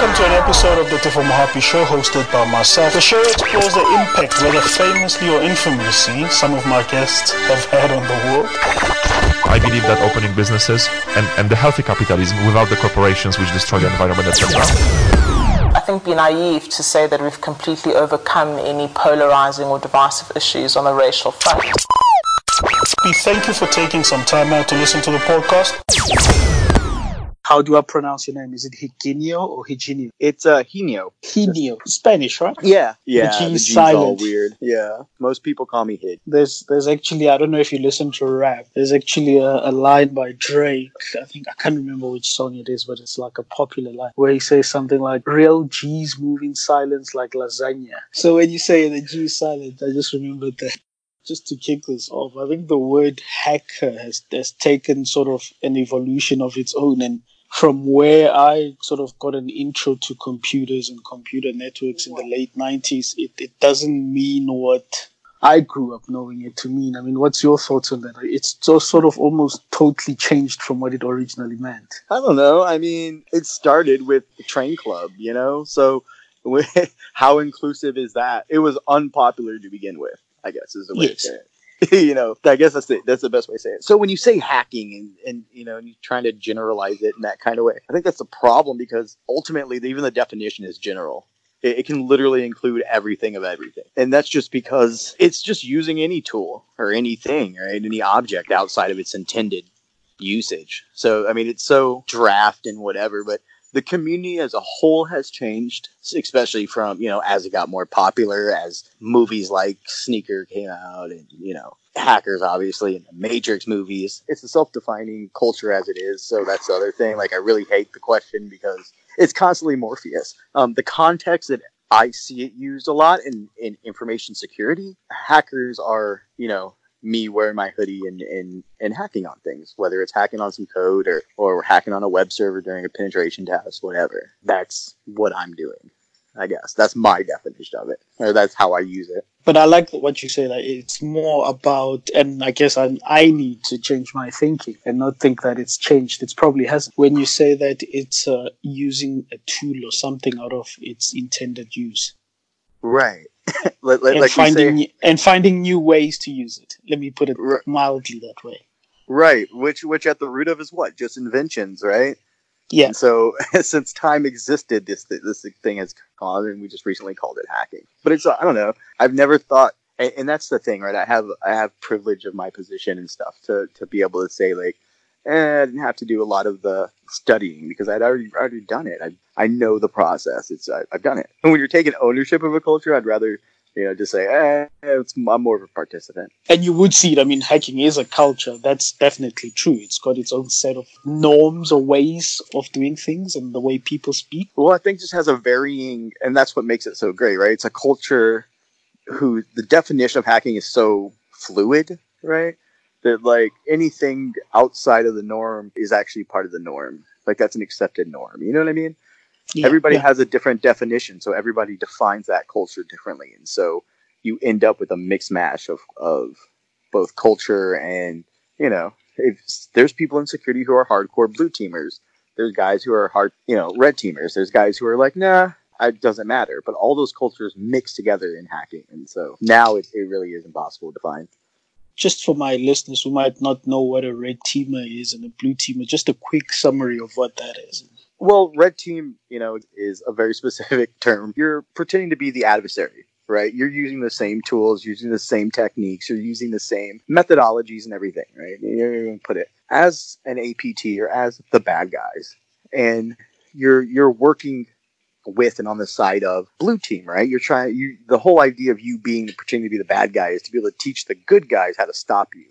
Welcome to an episode of the Tefo Mahapi show hosted by myself. The show explores the impact, whether famously or infamously, some of my guests have had on the world. I believe that opening businesses and the healthy capitalism without the corporations which destroy the environment, etc. I think it would be naive to say that we've completely overcome any polarizing or divisive issues on the racial front. We thank you for taking some time out to listen to the podcast. How do I pronounce your name? Is it Higinio or Higinio? It's Higinio. Higinio. Spanish, right? Yeah. The G's all weird. Yeah. Most people call me Hid. There's actually, I don't know if you listen to rap, there's actually a line by Drake. I can't remember which song it is, but it's like a popular line where he says something like, real G's move in silence like lasagna. So when you say the G's silent, I just remembered that. Just to kick this off, I think the word hacker has taken sort of an evolution of its own, and from where I sort of got an intro to computers and computer networks in the late 90s, it doesn't mean what I grew up knowing it to mean. I mean, what's your thoughts on that? It's just sort of almost totally changed from what it originally meant. I don't know. I mean, it started with the train club, you know? So how inclusive is that? It was unpopular to begin with, I guess, is the way to say it. You know, I guess that's the best way to say it. So when you say hacking and you know, and you're trying to generalize it in that kind of way, I think that's the problem, because ultimately even the definition is general. It can literally include everything of everything. And that's just because it's just using any tool or anything, right? Any object outside of its intended usage. So, I mean, it's so draft and whatever, but the community as a whole has changed, especially from, you know, as it got more popular, as movies like Sneaker came out and, you know, hackers, obviously, and the Matrix movies. It's a self-defining culture as it is. So that's the other thing. Like, I really hate the question because it's constantly Morpheus. The context that I see it used a lot in information security, hackers are, you know, me wearing my hoodie and hacking on things, whether it's hacking on some code or hacking on a web server during a penetration test, whatever. That's what I'm doing, I guess. That's my definition of it, or that's how I use it. But I like what you say, that it's more about, and I guess I need to change my thinking and not think that it's changed. It probably hasn't. When you say that it's using a tool or something out of its intended use. Right. Finding new ways to use it. Let me put it mildly that way. Right, which at the root of is what? Just inventions, right? Yeah. And so since time existed, this thing has gone, and we just recently called it hacking. But it's, I don't know. I've never thought, and that's the thing, right? I have privilege of my position and stuff to be able to say, like, I didn't have to do a lot of the studying because I'd already done it. I know the process. I've done it. And when you're taking ownership of a culture, I'd rather, you know, just say, I'm more of a participant. And you would see it. I mean, hacking is a culture. That's definitely true. It's got its own set of norms or ways of doing things and the way people speak. Well, I think it just has a varying, and that's what makes it so great, right? It's a culture who the definition of hacking is so fluid, right? That, like, anything outside of the norm is actually part of the norm. Like, that's an accepted norm. You know what I mean? Yeah, everybody has a different definition, so everybody defines that culture differently. And so you end up with a mixed mash of both culture and, you know, there's people in security who are hardcore blue teamers. There's guys who are red teamers. There's guys who are like, nah, it doesn't matter. But all those cultures mix together in hacking. And so now it really is impossible to find. Just for my listeners who might not know what a red teamer is and a blue teamer, just a quick summary of what that is. Well, red team, you know, is a very specific term. You're pretending to be the adversary, right? You're using the same tools, using the same techniques, you're using the same methodologies and everything, right? You're going to put it as an APT or as the bad guys. And you're working with and on the side of blue team, right? The whole idea of you being pretending to be the bad guy is to be able to teach the good guys how to stop you.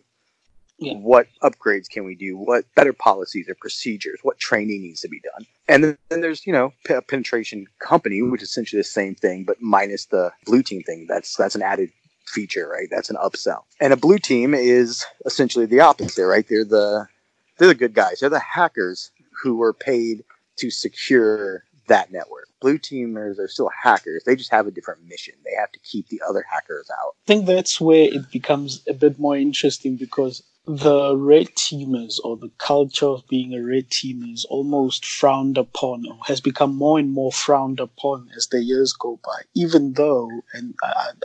Yeah. What upgrades can we do? What better policies or procedures? What training needs to be done? And then there's, you know, a penetration company, which is essentially the same thing, but minus the blue team thing. That's an added feature, right? That's an upsell. And a blue team is essentially the opposite, right? They're the good guys. They're the hackers who were paid to secure that network. Blue teamers are still hackers. They just have a different mission. They have to keep the other hackers out. I think that's where it becomes a bit more interesting, because the red teamers, or the culture of being a red teamer, is almost frowned upon, or has become more and more frowned upon as the years go by, even though, and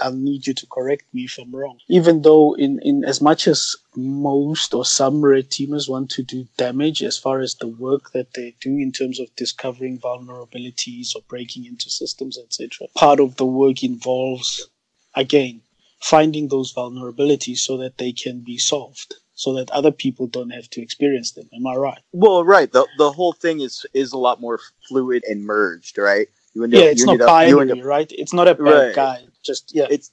I'll need you to correct me if I'm wrong, even though in as much as most or some red teamers want to do damage as far as the work that they do in terms of discovering vulnerabilities or breaking into systems, etc., part of the work involves, again, finding those vulnerabilities so that they can be solved, so that other people don't have to experience them. Am I right? Well, right. The whole thing is a lot more fluid and merged, right? It's not binary, right? It's not a bad guy. It's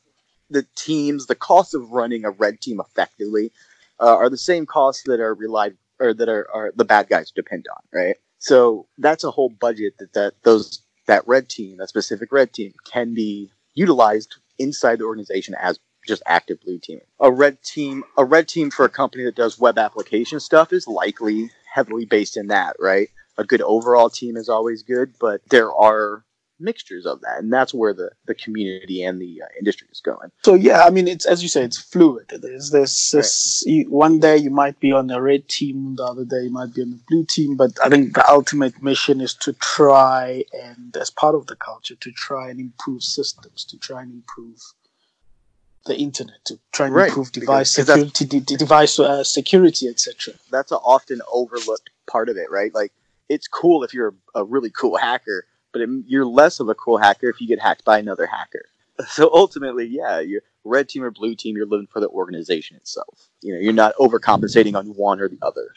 the teams. The cost of running a red team effectively are the same costs that are relied or that are the bad guys depend on, right? So that's a whole budget that red team, that specific red team, can be utilized inside the organization as just active blue teaming. A red team for a company that does web application stuff is likely heavily based in that, right? A good overall team is always good, but there are mixtures of that, and that's where the community and the industry is going. So yeah, I mean, it's, as you say, it's fluid. There's this right. One day you might be on a red team, the other day you might be on the blue team, but I think the ultimate mission is to try, and as part of the culture, to try and improve systems, to try and improve the internet, to try and improve device security, device security, etc. That's an often overlooked part of it, right? Like, it's cool if you're a really cool hacker, but you're less of a cool hacker if you get hacked by another hacker. So ultimately, yeah, you're red team or blue team, you're living for the organization itself. You know, you're not overcompensating on one or the other.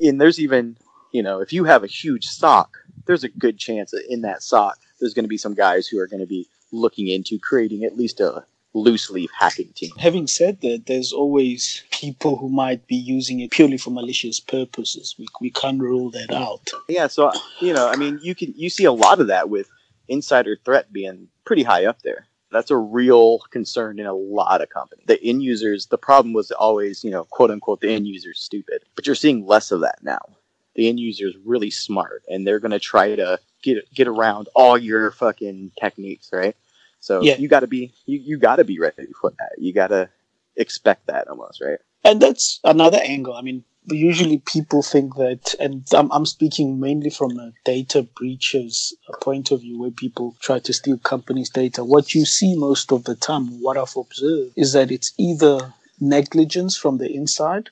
And there's even, you know, if you have a huge SOC, there's a good chance that in that SOC, there's going to be some guys who are going to be looking into creating at least a loose-leaf hacking team. Having said that, there's always people who might be using it purely for malicious purposes. We can't rule that out. Yeah, so, you know, I mean, you see a lot of that with insider threat being pretty high up there. That's a real concern in a lot of companies. The end users, the problem was always, you know, quote-unquote, the end user's stupid. But you're seeing less of that now. The end user's really smart, and they're going to try to get around all your fucking techniques, right? So yeah. you gotta be ready for that. You gotta expect that almost, right? And that's another angle. I mean, usually people think that, and I'm speaking mainly from a data breaches point of view, where people try to steal companies' data. What you see most of the time, what I've observed, is that it's either negligence from the inside,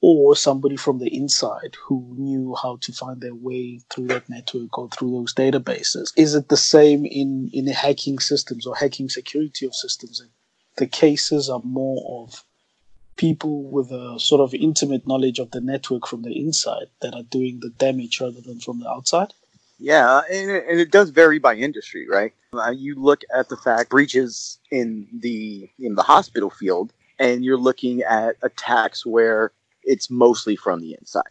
or somebody from the inside who knew how to find their way through that network or through those databases. Is it the same in hacking systems or hacking security of systems? The cases are more of people with a sort of intimate knowledge of the network from the inside that are doing the damage rather than from the outside? Yeah, and it does vary by industry, right? You look at the fact breaches in the hospital field, and you're looking at attacks where it's mostly from the inside.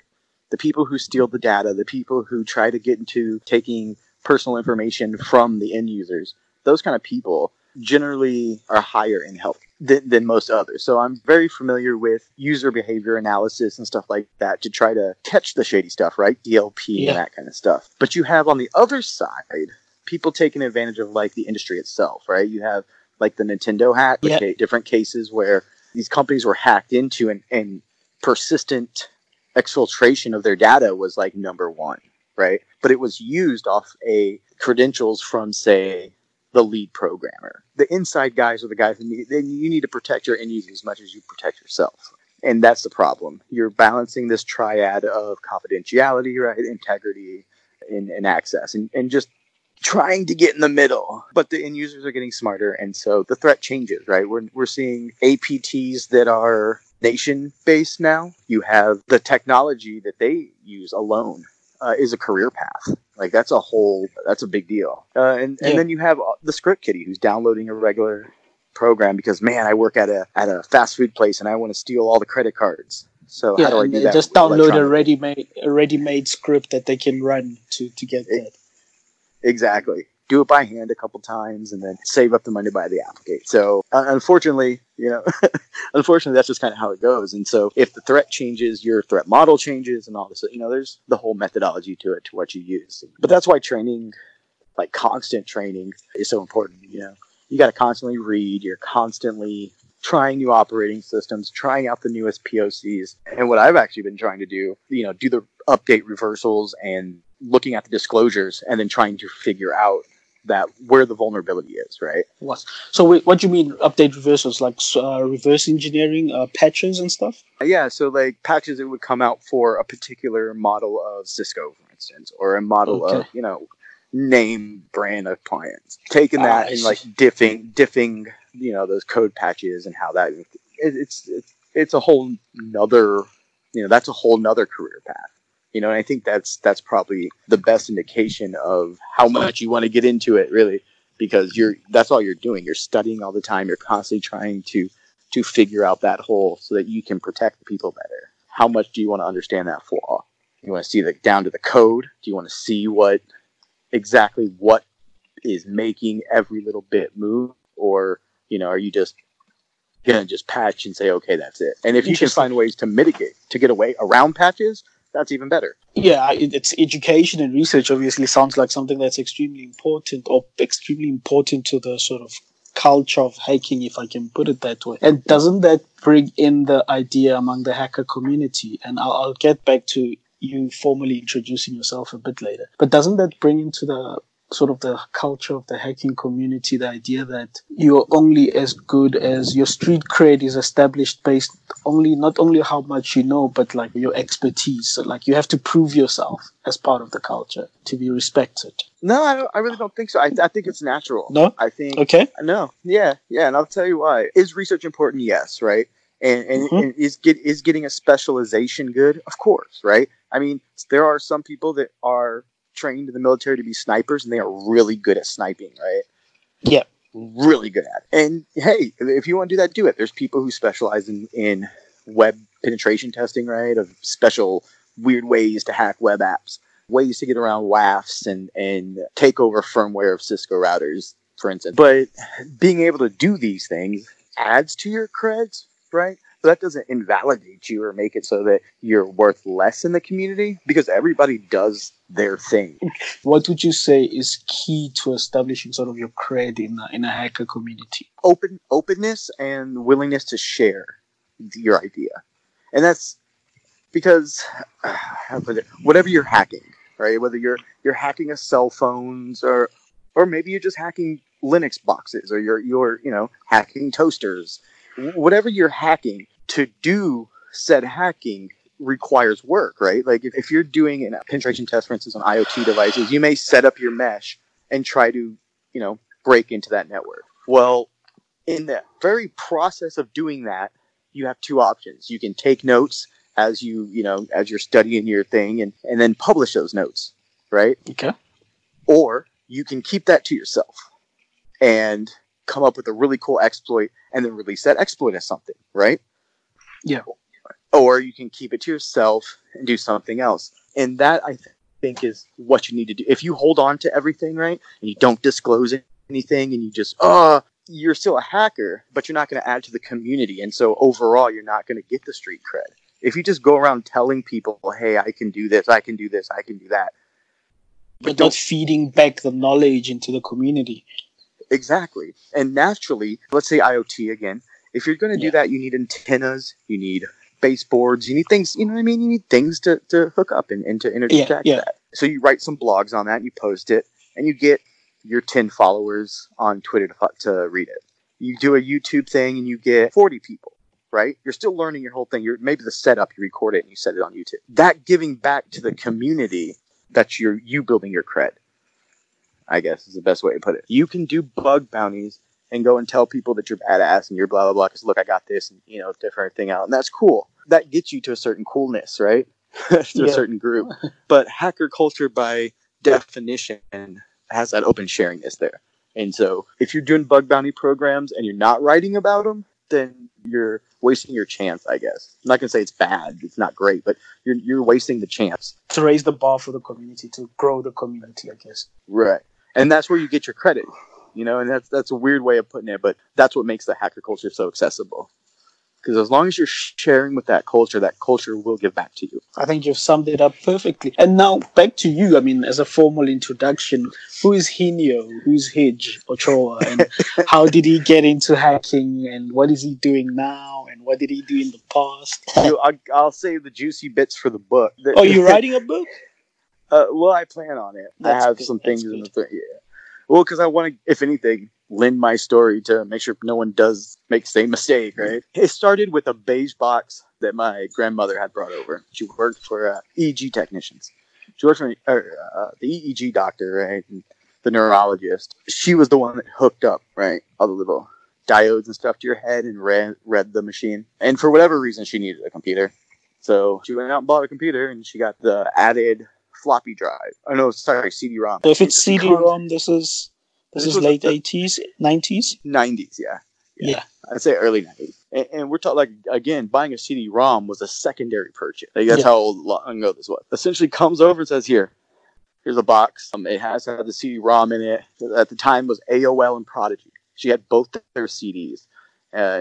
The people who steal the data, the people who try to get into taking personal information from the end users, those kind of people generally are higher in health than most others. So I'm very familiar with user behavior analysis and stuff like that to try to catch the shady stuff, right? DLP and that kind of stuff. But you have on the other side, people taking advantage of like the industry itself, right? You have like the Nintendo hack, different cases where these companies were hacked into and persistent exfiltration of their data was like number one, right? But it was used off a credentials from, say, the lead programmer. The inside guys are the guys you need to protect your end user as much as you protect yourself. And that's the problem. You're balancing this triad of confidentiality, right? Integrity and access and just trying to get in the middle, but the end users are getting smarter. And so the threat changes, right? We're seeing APTs that are nation-based now. You have the technology that they use alone is a career path. Like, that's a big deal. And then you have the script kiddie who's downloading a regular program because, man, I work at a fast food place and I want to steal all the credit cards. So how do I do that? Just download a ready-made script that they can run to get that. Exactly. Do it by hand a couple times and then save up the money by the applicate. So unfortunately, that's just kind of how it goes. And so if the threat changes, your threat model changes and all this, you know, there's the whole methodology to it, to what you use. But that's why training, like constant training, is so important. You know, you got to constantly read. You're constantly trying new operating systems, trying out the newest POCs. And what I've actually been trying to do, do the update reversals and looking at the disclosures and then trying to figure out that where the vulnerability is, right? So what do you mean update reversals, like reverse engineering patches and stuff? Yeah, so like patches that would come out for a particular model of Cisco, for instance, or a model of, name brand of clients. Taking that and like diffing, those code patches and how that it's a whole nother, that's a whole nother career path. And I think that's probably the best indication of how much you want to get into it, really, because that's all you're doing. You're studying all the time. You're constantly trying to figure out that hole so that you can protect the people better. How much do you want to understand that flaw? You want to see down to the code? Do you want to see what is making every little bit move? Or, are you just going to just patch and say, okay, that's it? And if you can find ways to mitigate, to get away around patches, that's even better. Yeah, it's education and research obviously sounds like something that's extremely important to the sort of culture of hacking, if I can put it that way. And doesn't that bring in the idea among the hacker community? And I'll get back to you formally introducing yourself a bit later. But doesn't that bring into the sort of the culture of the hacking community the idea that you're only as good as your street cred is established based not only how much you know, but like your expertise? So like you have to prove yourself as part of the culture to be respected. No, I really don't think so. I think it's natural. No? I think... Okay. No. Yeah, and I'll tell you why. Is research important? Yes, right? And is getting a specialization good? Of course, right? I mean, there are some people that are trained in the military to be snipers, and they are really good at sniping, right? Yeah. Really good at it. And hey, if you want to do that, do it. There's people who specialize in web penetration testing, right? Of special weird ways to hack web apps, ways to get around WAFs and take over firmware of Cisco routers, for instance. But being able to do these things adds to your creds, right? So that doesn't invalidate you or make it so that you're worth less in the community, because everybody does their thing. What would you say is key to establishing sort of your cred in a hacker community? Openness and willingness to share your idea. And that's because whatever you're hacking, right? Whether you're hacking a cell phones or maybe you're just hacking Linux boxes or you're hacking toasters. Whatever you're hacking, to do said hacking requires work, right? Like if you're doing a penetration test, for instance, on IoT devices, you may set up your mesh and try to, break into that network. Well, in the very process of doing that, you have two options. You can take notes as as you're studying your thing and then publish those notes, right? Okay. Or you can keep that to yourself and come up with a really cool exploit and then release that exploit as something, right? Yeah. Or you can keep it to yourself and do something else. And that, I think, is what you need to do. If you hold on to everything, right, and you don't disclose anything and you just, you're still a hacker, but you're not going to add to the community. And so overall, you're not going to get the street cred. If you just go around telling people, hey, I can do this, I can do this, I can do that. But not feeding back the knowledge into the community. Exactly. And naturally, let's say IoT again, if you're going to do that, you need antennas, you need baseboards, you need things, you know what I mean? You need things to hook up and to interject that. So you write some blogs on that, you post it, and you get your 10 followers on Twitter to read it. You do a YouTube thing and you get 40 people, right? You're still learning your whole thing. Maybe the setup, you record it and you set it on YouTube. That giving back to the community, that's you building your cred, I guess is the best way to put it. You can do bug bounties and go and tell people that you're badass and you're blah, blah, blah. Because look, I got this and, different thing out. And that's cool. That gets you to a certain coolness, right? A certain group. But hacker culture by definition has that open sharingness there. And so if you're doing bug bounty programs and you're not writing about them, then you're wasting your chance, I guess. I'm not going to say it's bad. It's not great, but you're wasting the chance. To raise the bar for the community, to grow the community, I guess. Right. And that's where you get your credit, and that's a weird way of putting it, but that's what makes the hacker culture so accessible. Because as long as you're sharing with that culture will give back to you. I think you've summed it up perfectly. And now back to you. I mean, as a formal introduction, who is Hineo? Who's Hidge Ochoa? And how did he get into hacking? And what is he doing now? And what did he do in the past? I'll save the juicy bits for the book. Oh, you're writing a book? Well, I plan on it. That's I have good. Some things in the thing. Yeah. Well, because I want to, if anything, lend my story to make sure no one does make the same mistake, right? It started with a beige box that my grandmother had brought over. She worked for EEG technicians. She worked for the EEG doctor, right? And the neurologist. She was the one that hooked up, right, all the little diodes and stuff to your head and read the machine. And for whatever reason, she needed a computer. So she went out and bought a computer, and she got the added floppy drive. Oh, no, sorry, CD-ROM. So if it's CD-ROM, this is late 80s, 90s? 90s, yeah. I'd say early 90s. And we're talking, like, again, buying a CD-ROM was a secondary purchase. Like, that's how long ago this was. Essentially comes over and says, here's a box. It has to have the CD-ROM in it. At the time was AOL and Prodigy. She had both their CDs.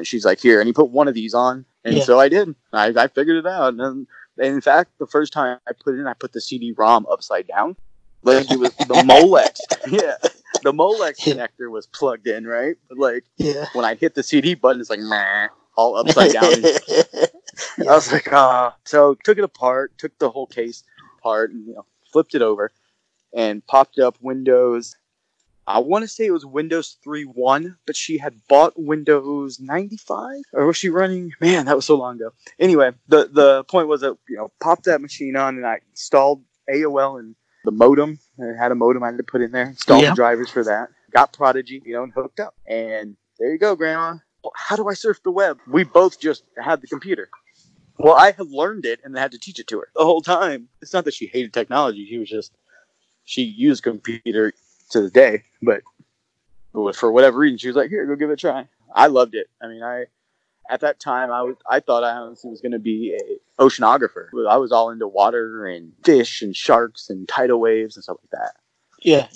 She's like, here. And you put one of these on. And so I did. I figured it out. And in fact, the first time I put it in, I put the CD-ROM upside down. Like, it was the Molex. Yeah. The Molex connector was plugged in, right? But when I hit the CD button, it's like, meh, all upside down. I was like, ah. So took it apart, took the whole case apart, and flipped it over and popped up Windows. I want to say it was Windows 3.1, but she had bought Windows 95? Or was she running? Man, that was so long ago. Anyway, the point was that, popped that machine on, and I installed AOL and the modem. I had a modem I had to put in there. Installed the drivers for that. Got Prodigy, and hooked up. And there you go, Grandma. Well, how do I surf the web? We both just had the computer. Well, I had learned it and I had to teach it to her the whole time. It's not that she hated technology. She used computer to this day. But for whatever reason, she was like, here, go give it a try. I loved it. I mean, at that time, I thought I honestly was going to be a oceanographer. I was all into water and fish and sharks and tidal waves and stuff like that. Yeah.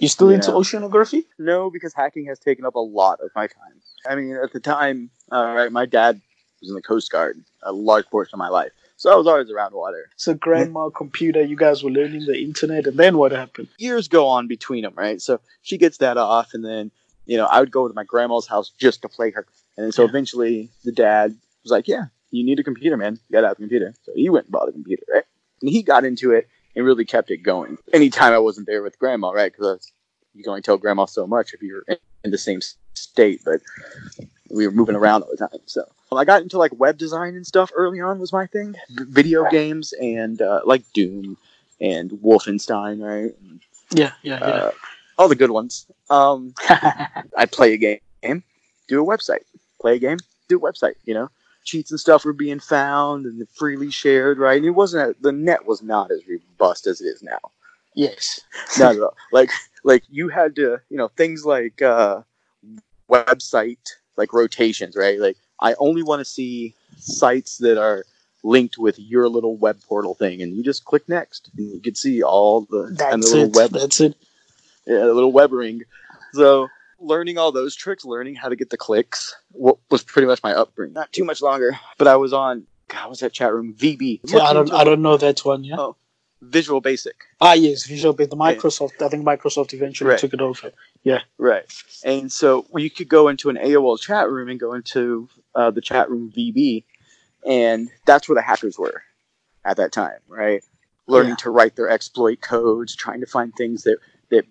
You still into oceanography? No, because hacking has taken up a lot of my time. I mean, at the time, my dad was in the Coast Guard a large portion of my life. So I was always around water. So grandma, computer, you guys were learning the internet, and then what happened? Years go on between them, right? So she gets that off, and then, I would go to my grandma's house just to play her. And so eventually the dad was like, yeah, you need a computer, man. You got to have a computer. So he went and bought a computer, right? And he got into it and really kept it going. Anytime I wasn't there with grandma, right? Because you can only tell grandma so much if you're in the same state, but we were moving around all the time. So I got into web design and stuff early on was my thing. Video games and Doom and Wolfenstein, right? And, yeah. All the good ones. I play a game, do a website. Play a game, do a website, Cheats and stuff were being found and freely shared, right? And it wasn't the net was not as robust as it is now. Yes. Not at all. Like you had to, things like website, like rotations, right? Like I only want to see sites that are linked with your little web portal thing, and you just click next, and you could see all the little webbering. So learning all those tricks, learning how to get the clicks was pretty much my upbringing. Not too much longer, but I was on, what's that chat room? VB. Yeah, I don't know that one, yeah. Oh, Visual Basic. Ah, yes, Visual Basic. I think Microsoft eventually took it over. Yeah. Right. And so you could go into an AOL chat room and go into the chat room VB, and that's where the hackers were at that time, right? Learning to write their exploit codes, trying to find things that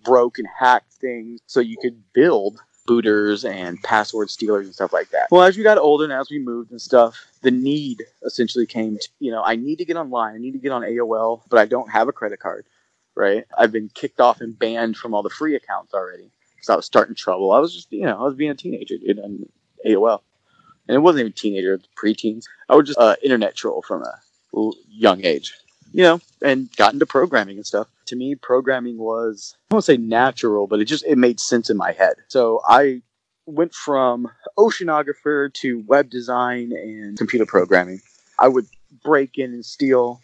broke and hacked things so you could build booters and password stealers and stuff like that. Well, as we got older and as we moved and stuff, the need essentially came to, I need to get online. I need to get on AOL, but I don't have a credit card, right? I've been kicked off and banned from all the free accounts already because I was starting trouble. I was just, I was being a teenager, dude, on AOL. And it wasn't even teenager, it was preteens. I was just an internet troll from a young age. And got into programming and stuff. To me, programming was, I won't say natural, but it made sense in my head. So I went from oceanographer to web design and computer programming. I would break in and steal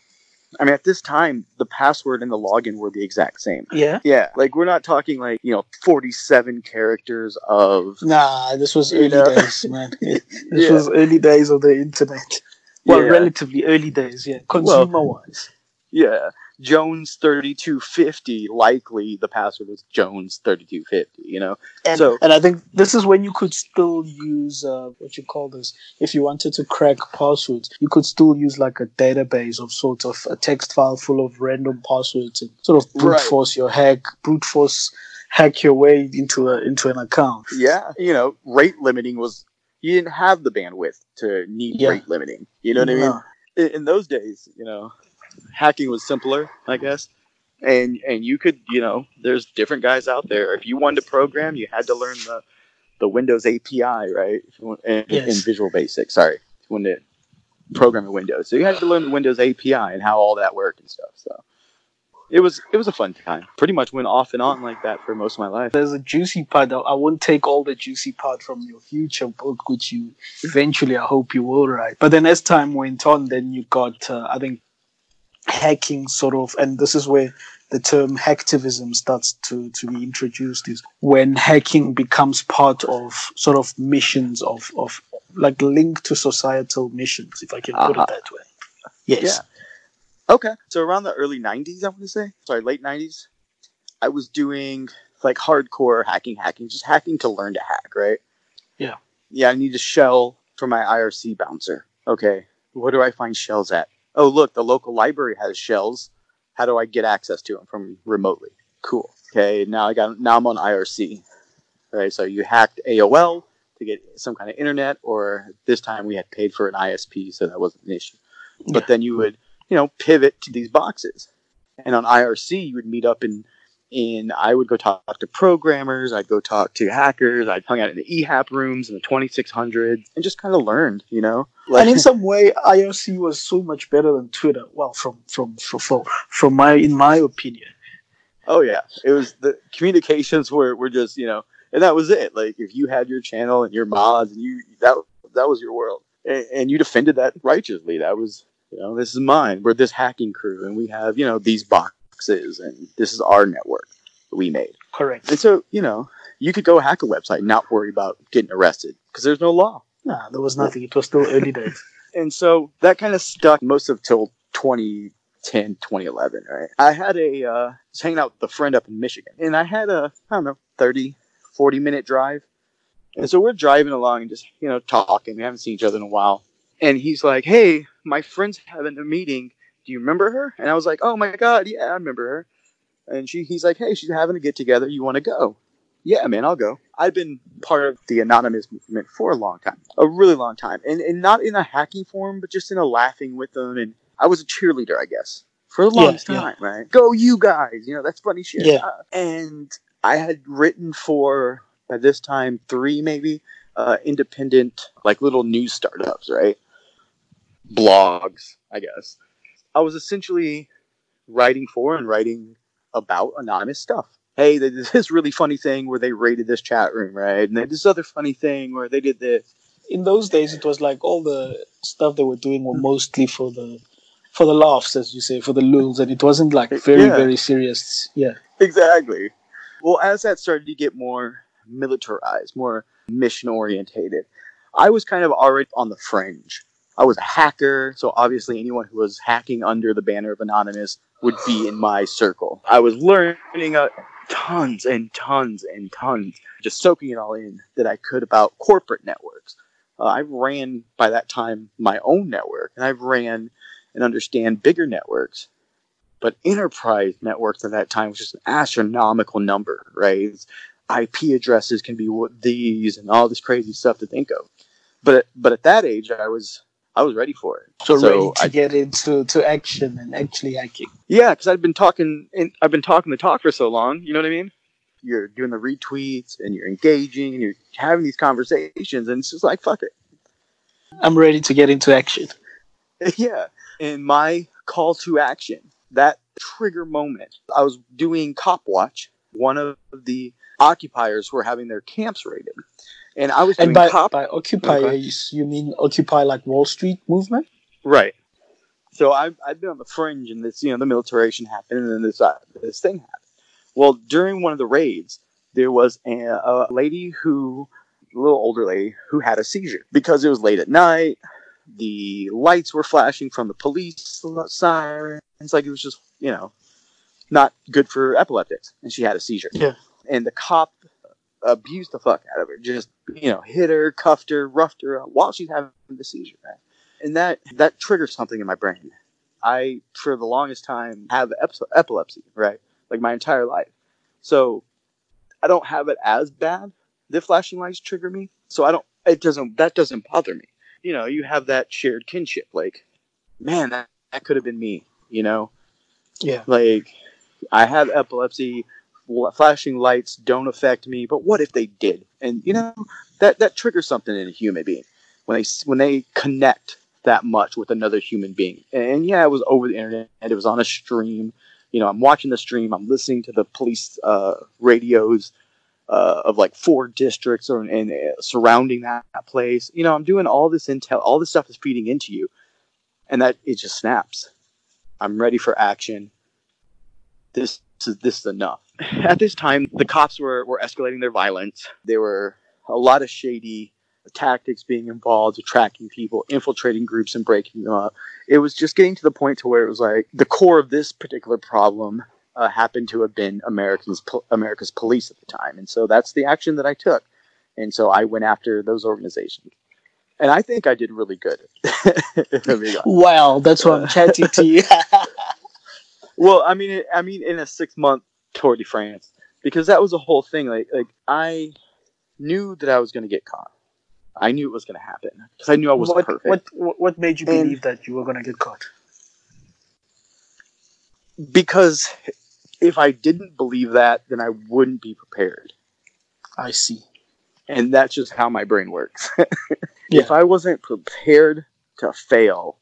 I mean, at this time, the password and the login were the exact same. Yeah? Yeah. Like, we're not talking, like, you know, 47 characters of... Nah, this was early days, man. This was early days of the internet. Well, relatively early days, consumer-wise. Yeah. Jones3250, likely the password was Jones3250, you know? And I think this is when you could still use, what you call this, if you wanted to crack passwords, you could still use like a database of sort of a text file full of random passwords and sort of brute force hack your way into an account. Yeah, you know, rate limiting was, you didn't have the bandwidth to need rate limiting, you know what I mean? In those days, you know, hacking was simpler, I guess, and you could, you know, there's different guys out there. If you wanted to program, you had to learn the Windows API, right? In Visual Basic, sorry, if you wanted to program in Windows, so you had to learn the Windows API and how all that worked and stuff. So it was a fun time. Pretty much went off and on like that for most of my life. There's a juicy part. I won't take all the juicy part from your future book, which you eventually, I hope, you will write. But then as time went on, then you got, I think, hacking sort of, and this is where the term hacktivism starts to be introduced, is when hacking becomes part of sort of missions of like linked to societal missions, if I can put it that way. Yes. Yeah. Okay. So around the early 90s, I want to say, sorry, late 90s, I was doing like hardcore hacking, just hacking to learn to hack, right? Yeah. Yeah, I need a shell for my IRC bouncer. Okay. Where do I find shells at? Oh, look, the local library has shells. How do I get access to them from remotely? Cool. Okay, now I'm on IRC. All right, so you hacked AOL to get some kind of internet, or this time we had paid for an ISP, so that wasn't an issue. But then you would, you know, pivot to these boxes. And on IRC, you would meet up and I would go talk to programmers. I'd go talk to hackers. I'd hung out in the EHAP rooms in the 2600 and just kind of learned, you know. Like, and in some way, IRC was so much better than Twitter. Well, from in my opinion. Oh yeah, it was, the communications were just, you know, and that was it. Like, if you had your channel and your mods, and that was your world, and you defended that righteously. That was, you know, this is mine. We're this hacking crew, and we have, you know, these boxes, and this is our network that we made. Correct. And so, you know, you could go hack a website and not worry about getting arrested because there's no law. Nah, there was nothing. It was still early days. And so that kind of stuck most of till 2010, 2011, right? I had was hanging out with a friend up in Michigan, and I had a, I don't know, 30, 40-minute drive. And so we're driving along and just, you know, talking. We haven't seen each other in a while. And he's like, hey, my friend's having a meeting. Do you remember her? And I was like, oh, my God, yeah, I remember her. And he's like, hey, she's having a get-together. You want to go? Yeah, man, I'll go. I've been part of the anonymous movement for a long time, a really long time. And not in a hacking form, but just in a laughing with them. And I was a cheerleader, I guess, for the longest time, right? Go you guys. You know, that's funny shit. Yeah. And I had written for, by this time, 3 maybe, independent, like little news startups, right? Blogs, I guess. I was essentially writing for and writing about anonymous stuff. Hey, they did this really funny thing where they raided this chat room, right? And they did this other funny thing where they did this. In those days, it was like all the stuff they were doing were mostly for the laughs, as you say, for the lulz, and it wasn't like very, very serious. Yeah, exactly. Well, as that started to get more militarized, more mission-orientated, I was kind of already on the fringe. I was a hacker, so obviously anyone who was hacking under the banner of Anonymous would be in my circle. I was learning tons and tons and tons, just soaking it all in that I could about corporate networks. I ran, by that time, my own network, and I ran and understand bigger networks. But enterprise networks at that time was just an astronomical number, right? IP addresses can be these and all this crazy stuff to think of. But at that age, I was ready for it. So ready to get into action and actually hacking. Yeah, because I've been talking the talk for so long. You know what I mean? You're doing the retweets and you're engaging and you're having these conversations, and it's just like, fuck it. I'm ready to get into action. Yeah. And my call to action, that trigger moment, I was doing Copwatch. One of the occupiers were having their camps raided. And I was doing by Occupy, you mean Occupy like Wall Street movement? Right. So I've been on the fringe, and this, you know, the militarization happened, and then this thing happened. Well, during one of the raids, there was a lady who, a little older lady, who had a seizure because it was late at night. The lights were flashing from the police sirens. Like, it was just, you know, not good for epileptics. And she had a seizure. Yeah. And the cop abused the fuck out of her. Just, you know, hit her, cuffed her, roughed her up while she's having the seizure. Right? And that triggers something in my brain. I, for the longest time, have epilepsy, right? Like, my entire life. So I don't have it as bad. The flashing lights trigger me. So that doesn't bother me. You know, you have that shared kinship. Like, man, that could have been me, you know? Yeah. Like, I have epilepsy. Flashing lights don't affect me. But what if they did? And, you know, that triggers something in a human being. When they connect that much with another human being. And yeah, it was over the internet. It was on a stream. You know, I'm watching the stream. I'm listening to the police radios of like four districts surrounding that place. You know, I'm doing all this intel. All this stuff is feeding into you. And that it just snaps. I'm ready for action. This is enough. At this time, the cops were escalating their violence. There were a lot of shady tactics being involved, tracking people, infiltrating groups, and breaking them up. It was just getting to the point to where it was like the core of this particular problem happened to have been America's police at the time. And so that's the action that I took. And so I went after those organizations. And I think I did really good. Wow, that's why I'm chatting to you. Well, I mean, in a 6-month tour de France, because that was the whole thing. Like I knew that I was going to get caught. I knew it was going to happen because I knew I wasn't perfect. What made you believe that you were going to get caught? Because if I didn't believe that, then I wouldn't be prepared. I see. And that's just how my brain works. Yeah. If I wasn't prepared to fail,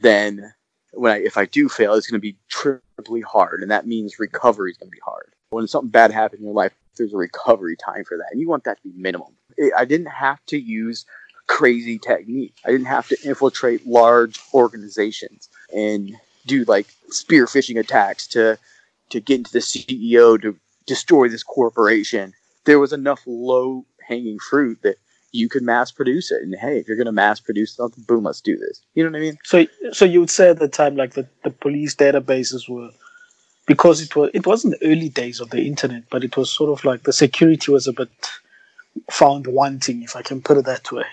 then if I do fail, it's going to be triply hard. And that means recovery is going to be hard. When something bad happens in your life, there's a recovery time for that. And you want that to be minimum. I didn't have to use crazy technique. I didn't have to infiltrate large organizations and do like spear phishing attacks to get into the CEO to destroy this corporation. There was enough low hanging fruit that you could mass produce it. And hey, if you're going to mass produce something, boom, let's do this. You know what I mean? So you would say at the time, like the police databases were, because it wasn't the early days of the internet, but it was sort of like the security was a bit found wanting, if I can put it that way.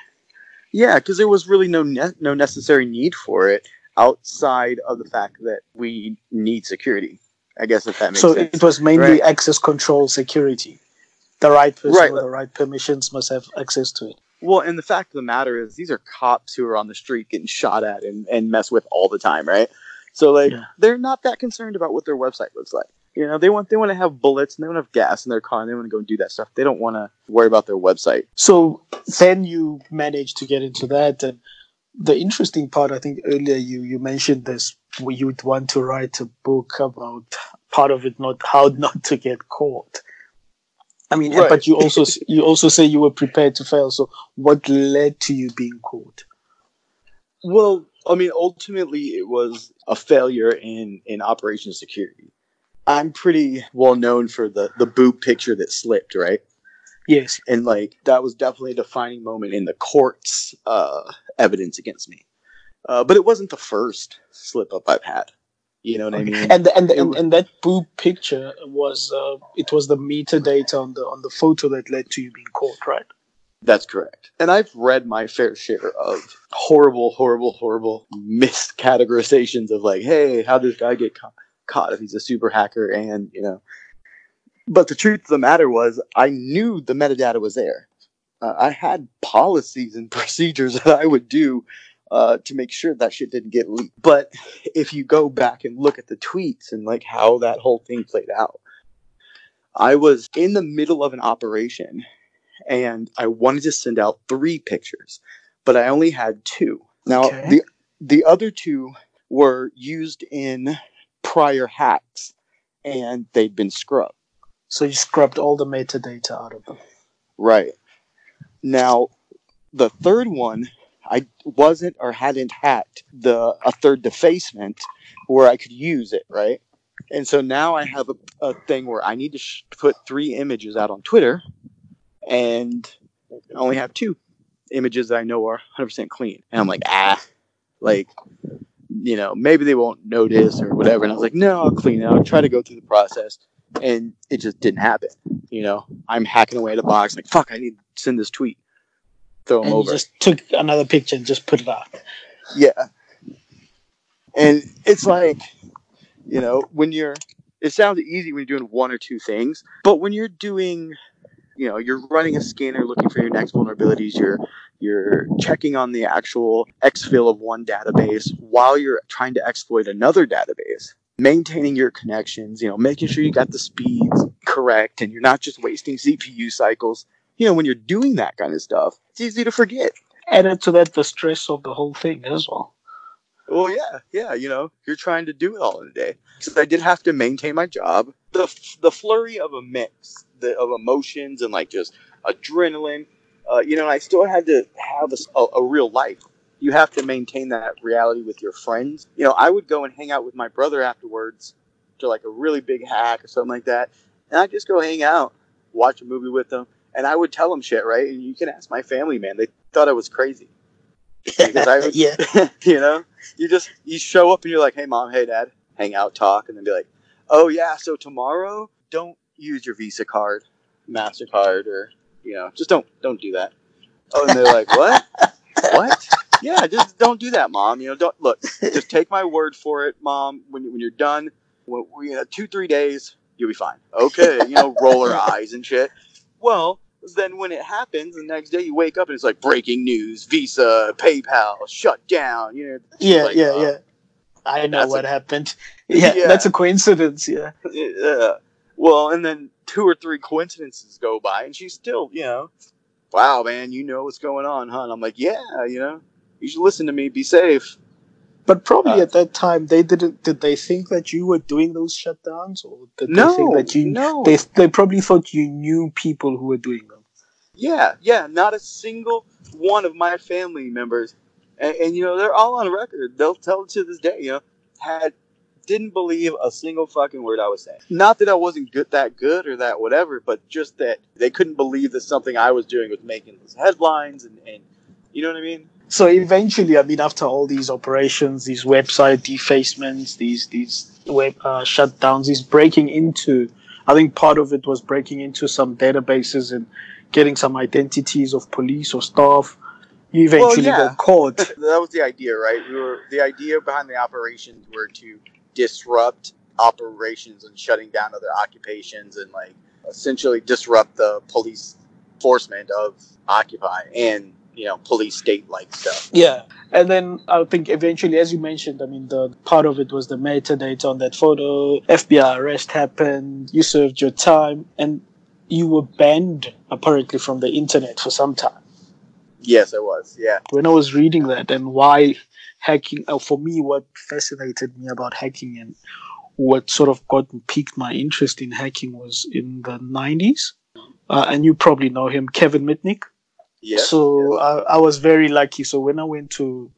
Yeah, because there was really no necessary need for it outside of the fact that we need security. I guess if that makes sense. So it was mainly access control security. The right person with the right permissions must have access to it. Well, and the fact of the matter is these are cops who are on the street getting shot at and messed with all the time, right? So like they're not that concerned about what their website looks like. You know, they want to have bullets and they want to have gas in their car and they want to go and do that stuff. They don't want to worry about their website. So then you managed to get into that. And the interesting part, I think earlier you mentioned this, you'd want to write a book about part of it, not how not to get caught. I mean, but you also say you were prepared to fail. So what led to you being caught? Well, I mean, ultimately it was a failure in operations security. I'm pretty well known for the boob picture that slipped, right? Yes. And like that was definitely a defining moment in the court's evidence against me. But it wasn't the first slip up I've had. You know what I mean? And that boob picture was it was the metadata on the photo that led to you being caught, right? That's correct. And I've read my fair share of horrible, horrible, horrible miscategorizations of like, hey, how did this guy get caught if he's a super hacker, and you know, but the truth of the matter was I knew the metadata was there. I had policies and procedures that I would do to make sure that shit didn't get leaked. But if you go back and look at the tweets and like how that whole thing played out, I was in the middle of an operation and I wanted to send out 3 pictures, but I only had 2. Now okay. The other 2 were used in prior hacks, and they'd been scrubbed. So you scrubbed all the metadata out of them. Right. Now, the third one I wasn't or hadn't hacked a third defacement where I could use it, right? And so now I have a thing where I need to put 3 images out on Twitter, and I only have 2 images that I know are 100% clean. And I'm like, maybe they won't notice or whatever. And I was like, no, I'll clean it. I'll try to go through the process. And it just didn't happen. You know, I'm hacking away at a box. Like, fuck, I need to send this tweet. Throw them over. You just took another picture and just put it up. Yeah. And it's like, you know, when you're, it sounds easy when you're doing 1 or 2 things, but when you're doing, you know, you're running a scanner looking for your next vulnerabilities, you're checking on the actual exfil of one database while you're trying to exploit another database, maintaining your connections, you know, making sure you got the speeds correct and you're not just wasting CPU cycles. You know, when you're doing that kind of stuff, it's easy to forget. Added to that, the stress of the whole thing as well. Well, yeah, you know, you're trying to do it all in a day. So I did have to maintain my job. The flurry of a mix of emotions and like just adrenaline, you know, and I still had to have a real life. You have to maintain that reality with your friends. You know, I would go and hang out with my brother afterwards to like a really big hack or something like that. And I'd just go hang out, watch a movie with them. And I would tell them shit, right? And you can ask my family, man. They thought I was crazy. Because I would, you know, you show up and you're like, hey, mom, hey, dad, hang out, talk. And then be like, oh, yeah, so tomorrow, don't use your Visa card, MasterCard, or, you know, just don't do that. Oh, and they're like, what? What? Yeah, just don't do that, mom. You know, just take my word for it, mom. When you're done, 2-3 days, you'll be fine. Okay, you know, roll her eyes and shit. Well, then when it happens, the next day you wake up and it's like breaking news, Visa, PayPal, shut down. You know, I know what happened. Yeah, that's a coincidence. Yeah. Well, and then 2 or 3 coincidences go by, and she's still, you know, wow, man, you know what's going on, huh? And I'm like, yeah, you know, you should listen to me. Be safe. But probably at that time, they didn't. Did they think that you were doing those shutdowns, or did they think that you? No. They probably thought you knew people who were doing them. Yeah. Not a single one of my family members, and you know they're all on record. They'll tell to this day, you know, didn't believe a single fucking word I was saying. Not that I wasn't good or that whatever, but just that they couldn't believe that something I was doing was making those headlines, and you know what I mean. So eventually, I mean, after all these operations, these website defacements, these web shutdowns, these breaking into, I think part of it was breaking into some databases and getting some identities of police or staff. You eventually got caught. That was the idea, right? The idea behind the operations were to disrupt operations and shutting down other occupations and like essentially disrupt the police enforcement of Occupy and, you know, police state-like stuff. Yeah. And then I think eventually, as you mentioned, I mean, the part of it was the metadata on that photo. FBI arrest happened. You served your time. And you were banned, apparently, from the internet for some time. Yes, I was. Yeah. When I was reading that and why hacking, for me, what fascinated me about hacking and what sort of piqued my interest in hacking was in the 90s. And you probably know him, Kevin Mitnick. Yeah, so yeah. I was very lucky. So when I went to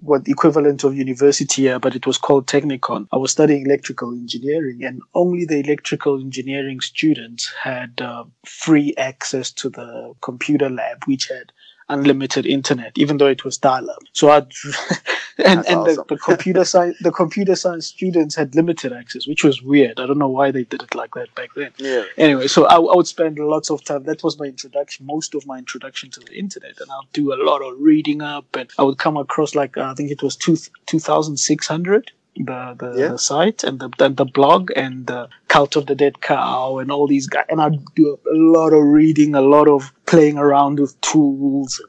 what equivalent of university here, but it was called Technicon, I was studying electrical engineering, and only the electrical engineering students had free access to the computer lab, which had unlimited internet, even though it was dial-up. So the computer science students had limited access, which was weird. I don't know why they did it like that back then. Yeah. Anyway, so I would spend lots of time. That was most of my introduction to the internet, and I'll do a lot of reading up, and I would come across like I think it was 2600. The site and the blog and the Cult of the Dead Cow and all these guys. And I do a lot of reading, a lot of playing around with tools,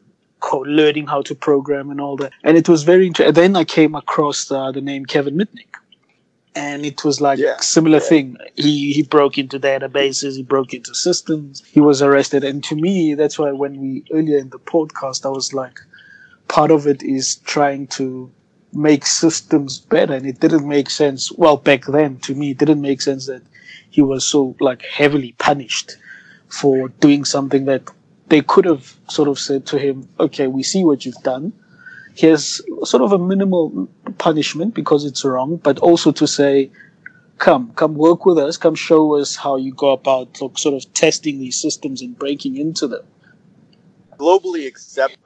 learning how to program and all that. And it was very interesting. Then I came across the name Kevin Mitnick. And it was like a similar thing. He broke into databases. He broke into systems. He was arrested. And to me, that's why when we earlier in the podcast, I was like, part of it is trying to make systems better, and it didn't make sense. Well, back then, to me, it didn't make sense that he was so heavily punished for doing something that they could have sort of said to him, okay, we see what you've done. Here's sort of a minimal punishment because it's wrong, but also to say, come work with us, come show us how you go about sort of testing these systems and breaking into them. Globally accepted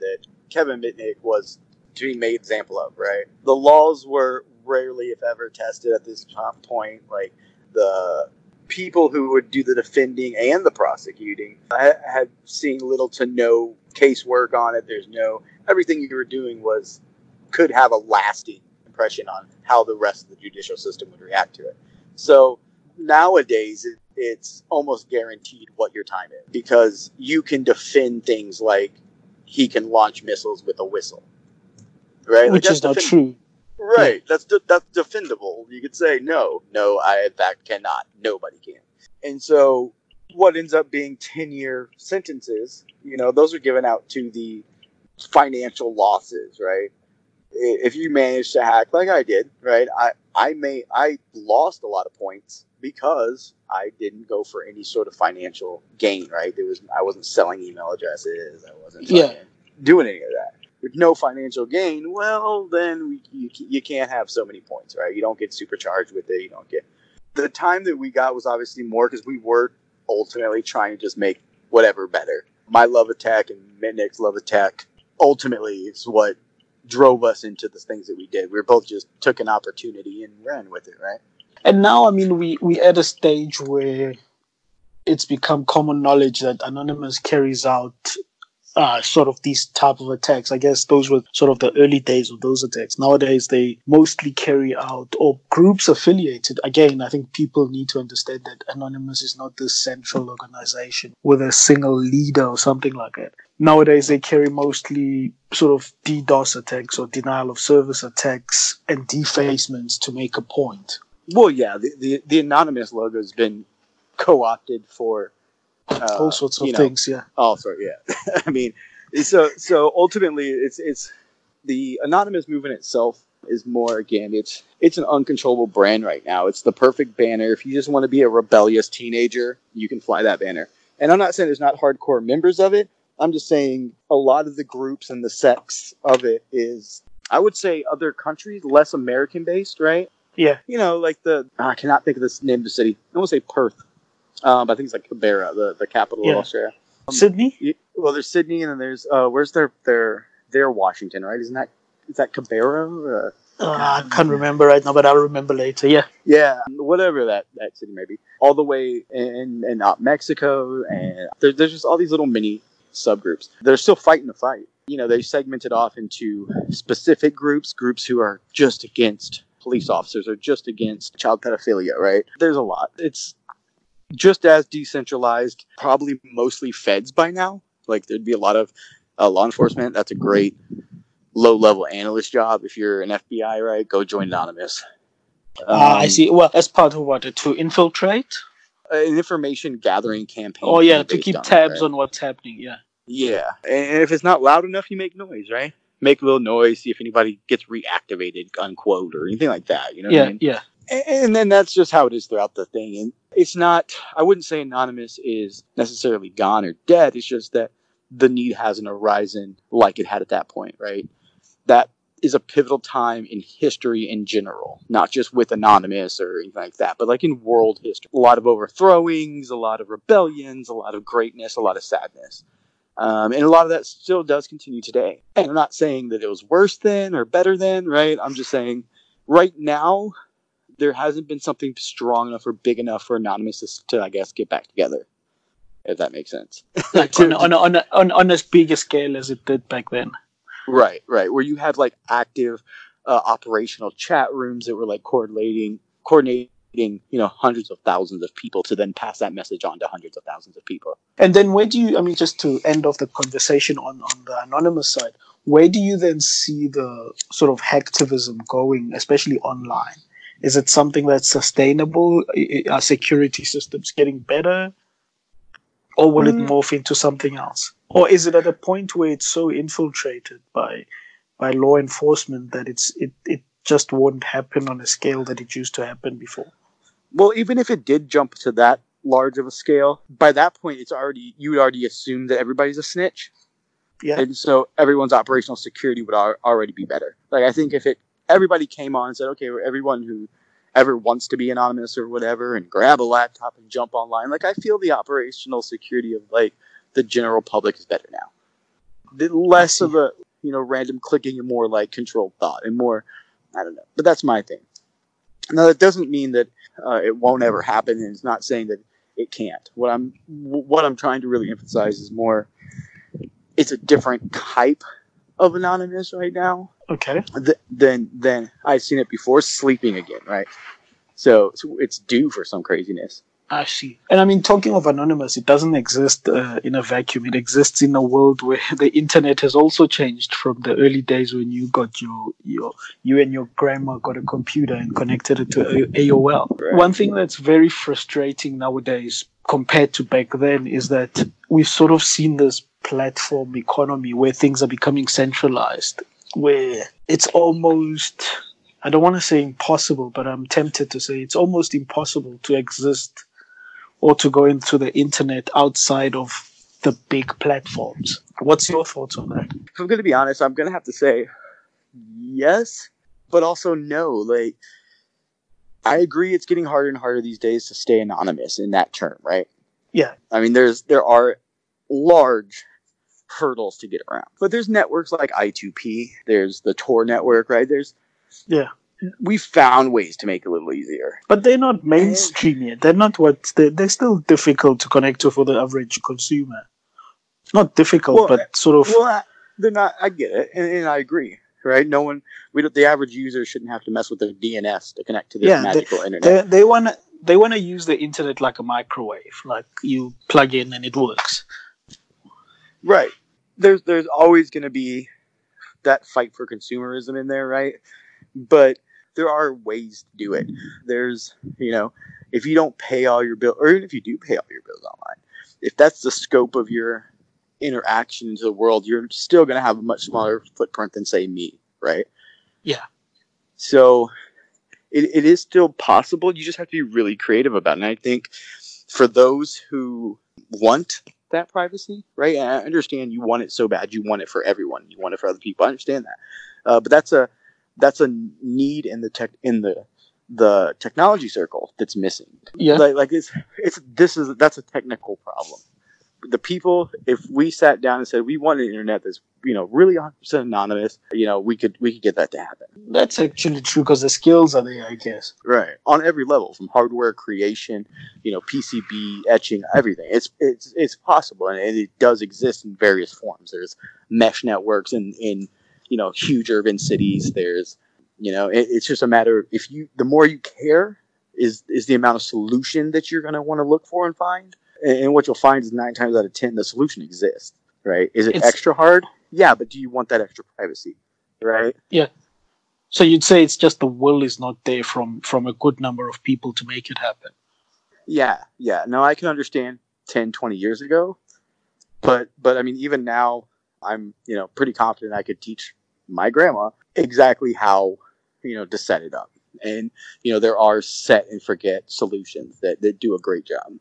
that Kevin Mitnick was to be made example of, right? The laws were rarely, if ever, tested at this point. Like, the people who would do the defending and the prosecuting had seen little to no casework on it. There's no, everything you were doing could have a lasting impression on how the rest of the judicial system would react to it. So nowadays, it's almost guaranteed what your time is, because you can defend things like he can launch missiles with a whistle, right? Which is not true. Right. That's defendable. You could say, no, I in fact cannot. Nobody can. And so what ends up being 10-year sentences, those are given out to the financial losses, right? If you manage to hack like I did, right, I lost a lot of points because I didn't go for any sort of financial gain, right? I wasn't selling email addresses. I wasn't doing any of that. With no financial gain, well, then you can't have so many points, right? You don't get supercharged with it. You don't get the time that we got was obviously more because we were ultimately trying to just make whatever better. My love of tech and Mitnick's love of tech ultimately is what drove us into the things that we did. We were both just took an opportunity and ran with it, right? And now, I mean, we're at a stage where it's become common knowledge that Anonymous carries out sort of these type of attacks. I guess those were sort of the early days of those attacks. Nowadays, they mostly carry out, or groups affiliated. Again, I think people need to understand that Anonymous is not this central organization with a single leader or something like that. Nowadays, they carry mostly sort of DDoS attacks or denial of service attacks and defacements to make a point. Well, yeah, the Anonymous logo has been co-opted for all sorts of things, yeah. Oh, sorry, yeah. I mean, so ultimately, it's the Anonymous movement itself is more, again, it's an uncontrollable brand right now. It's the perfect banner. If you just want to be a rebellious teenager, you can fly that banner. And I'm not saying there's not hardcore members of it. I'm just saying a lot of the groups and the sects of it is, I would say, other countries, less American-based, right? Yeah. Like I cannot think of the name of the city. I want to say Perth. I think it's like Canberra, the capital of Australia. Sydney? Well, there's Sydney, and then there's where's their Washington, right? Is that Canberra? I can't remember right now, but I'll remember later. Yeah. Yeah, whatever that city may be, all the way in Mexico, and there's just all these little mini subgroups. They're still fighting the fight. They segmented off into specific groups who are just against police officers or just against child pedophilia. Right? There's a lot. It's just as decentralized, probably mostly feds by now. Like, there'd be a lot of law enforcement. That's a great low-level analyst job. If you're an FBI, right, go join Anonymous. I see. Well, that's part of what, to infiltrate? An information gathering campaign. Oh, yeah, to keep tabs on what's happening, yeah. Yeah, and if it's not loud enough, you make noise, right? Make a little noise, see if anybody gets reactivated, unquote, or anything like that. You know what I mean? Yeah, yeah. And then that's just how it is throughout the thing. And it's not, I wouldn't say Anonymous is necessarily gone or dead. It's just that the need hasn't arisen like it had at that point, right? That is a pivotal time in history in general, not just with Anonymous or anything like that, but like in world history. A lot of overthrowings, a lot of rebellions, a lot of greatness, a lot of sadness. And a lot of that still does continue today. And I'm not saying that it was worse then or better then, right? I'm just saying right now, there hasn't been something strong enough or big enough for Anonymous to, I guess, get back together, if that makes sense. Like on as big a scale as it did back then. Right. Where you had like active operational chat rooms that were like coordinating, hundreds of thousands of people to then pass that message on to hundreds of thousands of people. And then where do you, I mean, just to end off the conversation on the Anonymous side, where do you then see the sort of hacktivism going, especially online? Is it something that's sustainable? Are security systems getting better? Or will it morph into something else? Or is it at a point where it's so infiltrated by law enforcement that it just won't happen on a scale that it used to happen before? Well, even if it did jump to that large of a scale. By that point, it's already, you would already assume that everybody's a snitch. Yeah. And so everyone's operational security would already be better. Like, I think if everybody came on and said, okay, everyone who ever wants to be anonymous or whatever, and grab a laptop and jump online, like, I feel the operational security of, like, the general public is better now. The less of a, you know, random clicking and more, like, controlled thought and more, I don't know. But that's my thing. Now, that doesn't mean that it won't ever happen, and it's not saying that it can't. What I'm trying to really emphasize is more, it's a different type of anonymous right now. Okay. Then I've seen it before. Sleeping again, right? So it's due for some craziness. I see. And I mean, talking of anonymous, it doesn't exist in a vacuum. It exists in a world where the internet has also changed from the early days when you got you and your grandma got a computer and connected it to AOL. Right. One thing that's very frustrating nowadays compared to back then is that we've sort of seen this platform economy where things are becoming centralized, where it's almost, I don't want to say impossible, but I'm tempted to say it's almost impossible to exist or to go into the internet outside of the big platforms. What's your thoughts on that? If I'm going to be honest, I'm going to have to say yes, but also no. Like, I agree it's getting harder and harder these days to stay anonymous in that term, right? Yeah. I mean, there are large hurdles to get around. But there's networks like I2P, there's the Tor network, right? Yeah. We found ways to make it a little easier. But they're not mainstream yet. They're still difficult to connect to for the average consumer. Not difficult, but sort of... Well, they're not... I get it, and I agree, right? The average user shouldn't have to mess with their DNS to connect to this magical internet. They want to use the internet like a microwave. Like, you plug in and it works. Right. There's always going to be that fight for consumerism in there, right? But there are ways to do it. There's, you know, if you don't pay all your bills, or even if you do pay all your bills online, if that's the scope of your interaction into the world, you're still going to have a much smaller footprint than, say, me, right? Yeah. So it is still possible. You just have to be really creative about it. And I think for those who want that privacy, right? And I understand you want it so bad. You want it for everyone. You want it for other people. I understand that. But that's a need in the technology circle that's missing. Yeah. Like that's a technical problem. The people, if we sat down and said we want an internet that's, you know, really 100% anonymous, you know, we could get that to happen. That's actually true because the skills are there, I guess. Right. On every level, from hardware creation, you know, PCB etching, everything. It's possible, and it does exist in various forms. There's mesh networks in you know, huge urban cities. There's, you know, it's just a matter of the more you care is the amount of solution that you're going to want to look for and find. And what you'll find is 9 times out of 10, the solution exists, right? Is it extra hard? Yeah, but do you want that extra privacy, right? Yeah. So you'd say it's just the will is not there from a good number of people to make it happen. Yeah. No, I can understand 10, 20 years ago, but I mean, even now I'm, you know, pretty confident I could teach my grandma exactly how, you know, to set it up. And, you know, there are set and forget solutions that do a great job.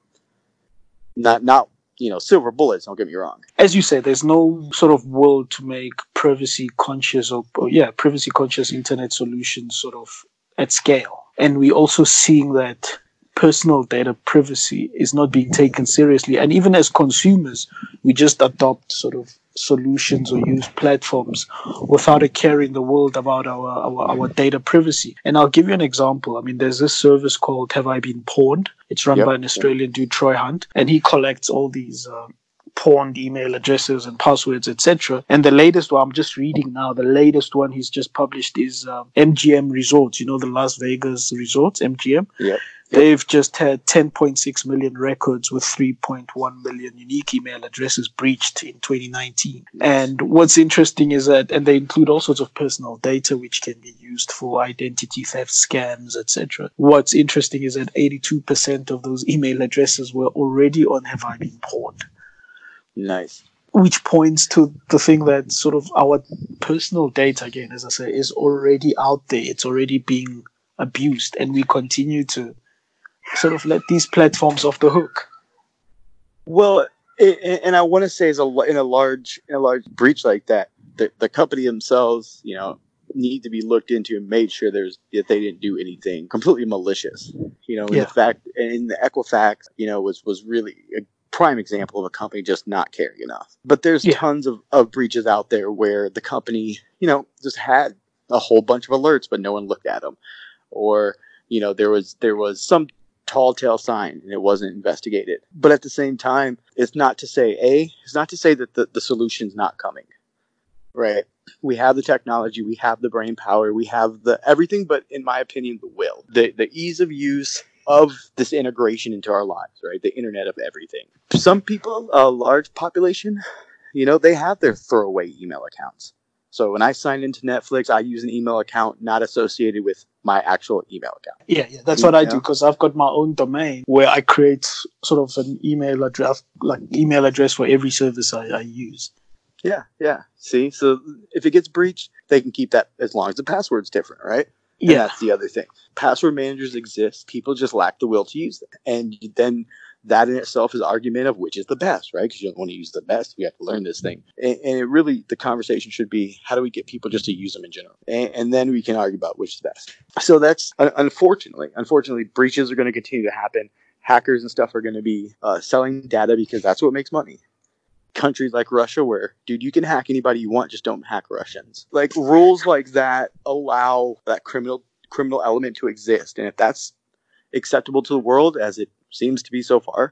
Not, you know, silver bullets, don't get me wrong. As you say, there's no sort of will to make privacy conscious internet solutions sort of at scale. And we're also seeing that personal data privacy is not being taken seriously. And even as consumers, we just adopt sort of solutions or use platforms without a care in the world about our data privacy. And I'll give you an example. I mean, there's this service called Have I Been Pwned? It's run by an Australian dude, Troy Hunt, and he collects all these pawned email addresses and passwords, etc. And the latest one, I'm just reading now, the latest one he's just published is MGM Resorts, you know, the Las Vegas Resorts, MGM. Yeah. They've just had 10.6 million records with 3.1 million unique email addresses breached in 2019. And what's interesting is that, and they include all sorts of personal data which can be used for identity theft scams, etc. What's interesting is that 82% of those email addresses were already on Have I Been Pwned. Nice. Which points to the thing that sort of our personal data, again, as I say, is already out there. It's already being abused, and we continue to sort of let these platforms off the hook? Well, and I want to say, is in a large breach like that, the company themselves, you know, need to be looked into and made sure that they didn't do anything completely malicious. You know, yeah. The Equifax, you know, was really a prime example of a company just not caring enough. But there's tons of breaches out there where the company, you know, just had a whole bunch of alerts, but no one looked at them. Or, you know, there was some tall tale sign and it wasn't investigated. But at the same time, it's not to say that the solution's not coming. Right. We have the technology, we have the brain power, we have the everything, but in my opinion, the will. The ease of use of this integration into our lives, right? The internet of everything. Some people, a large population, you know, they have their throwaway email accounts. So when I sign into Netflix, I use an email account not associated with my actual email account. Yeah, that's what I do, because I've got my own domain where I create sort of an email address, like email address for every service I use. Yeah. See, so if it gets breached, they can keep that as long as the password's different, right? And that's the other thing. Password managers exist. People just lack the will to use them. And then that in itself is argument of which is the best, right? Because you don't want to use the best. You have to learn this thing. And it really, the conversation should be, how do we get people just to use them in general? And then we can argue about which is best. So that's, unfortunately, breaches are going to continue to happen. Hackers and stuff are going to be selling data because that's what makes money. Countries like Russia where, dude, you can hack anybody you want, just don't hack Russians. Like, rules like that allow that criminal element to exist. And if that's acceptable to the world, as it seems to be so far,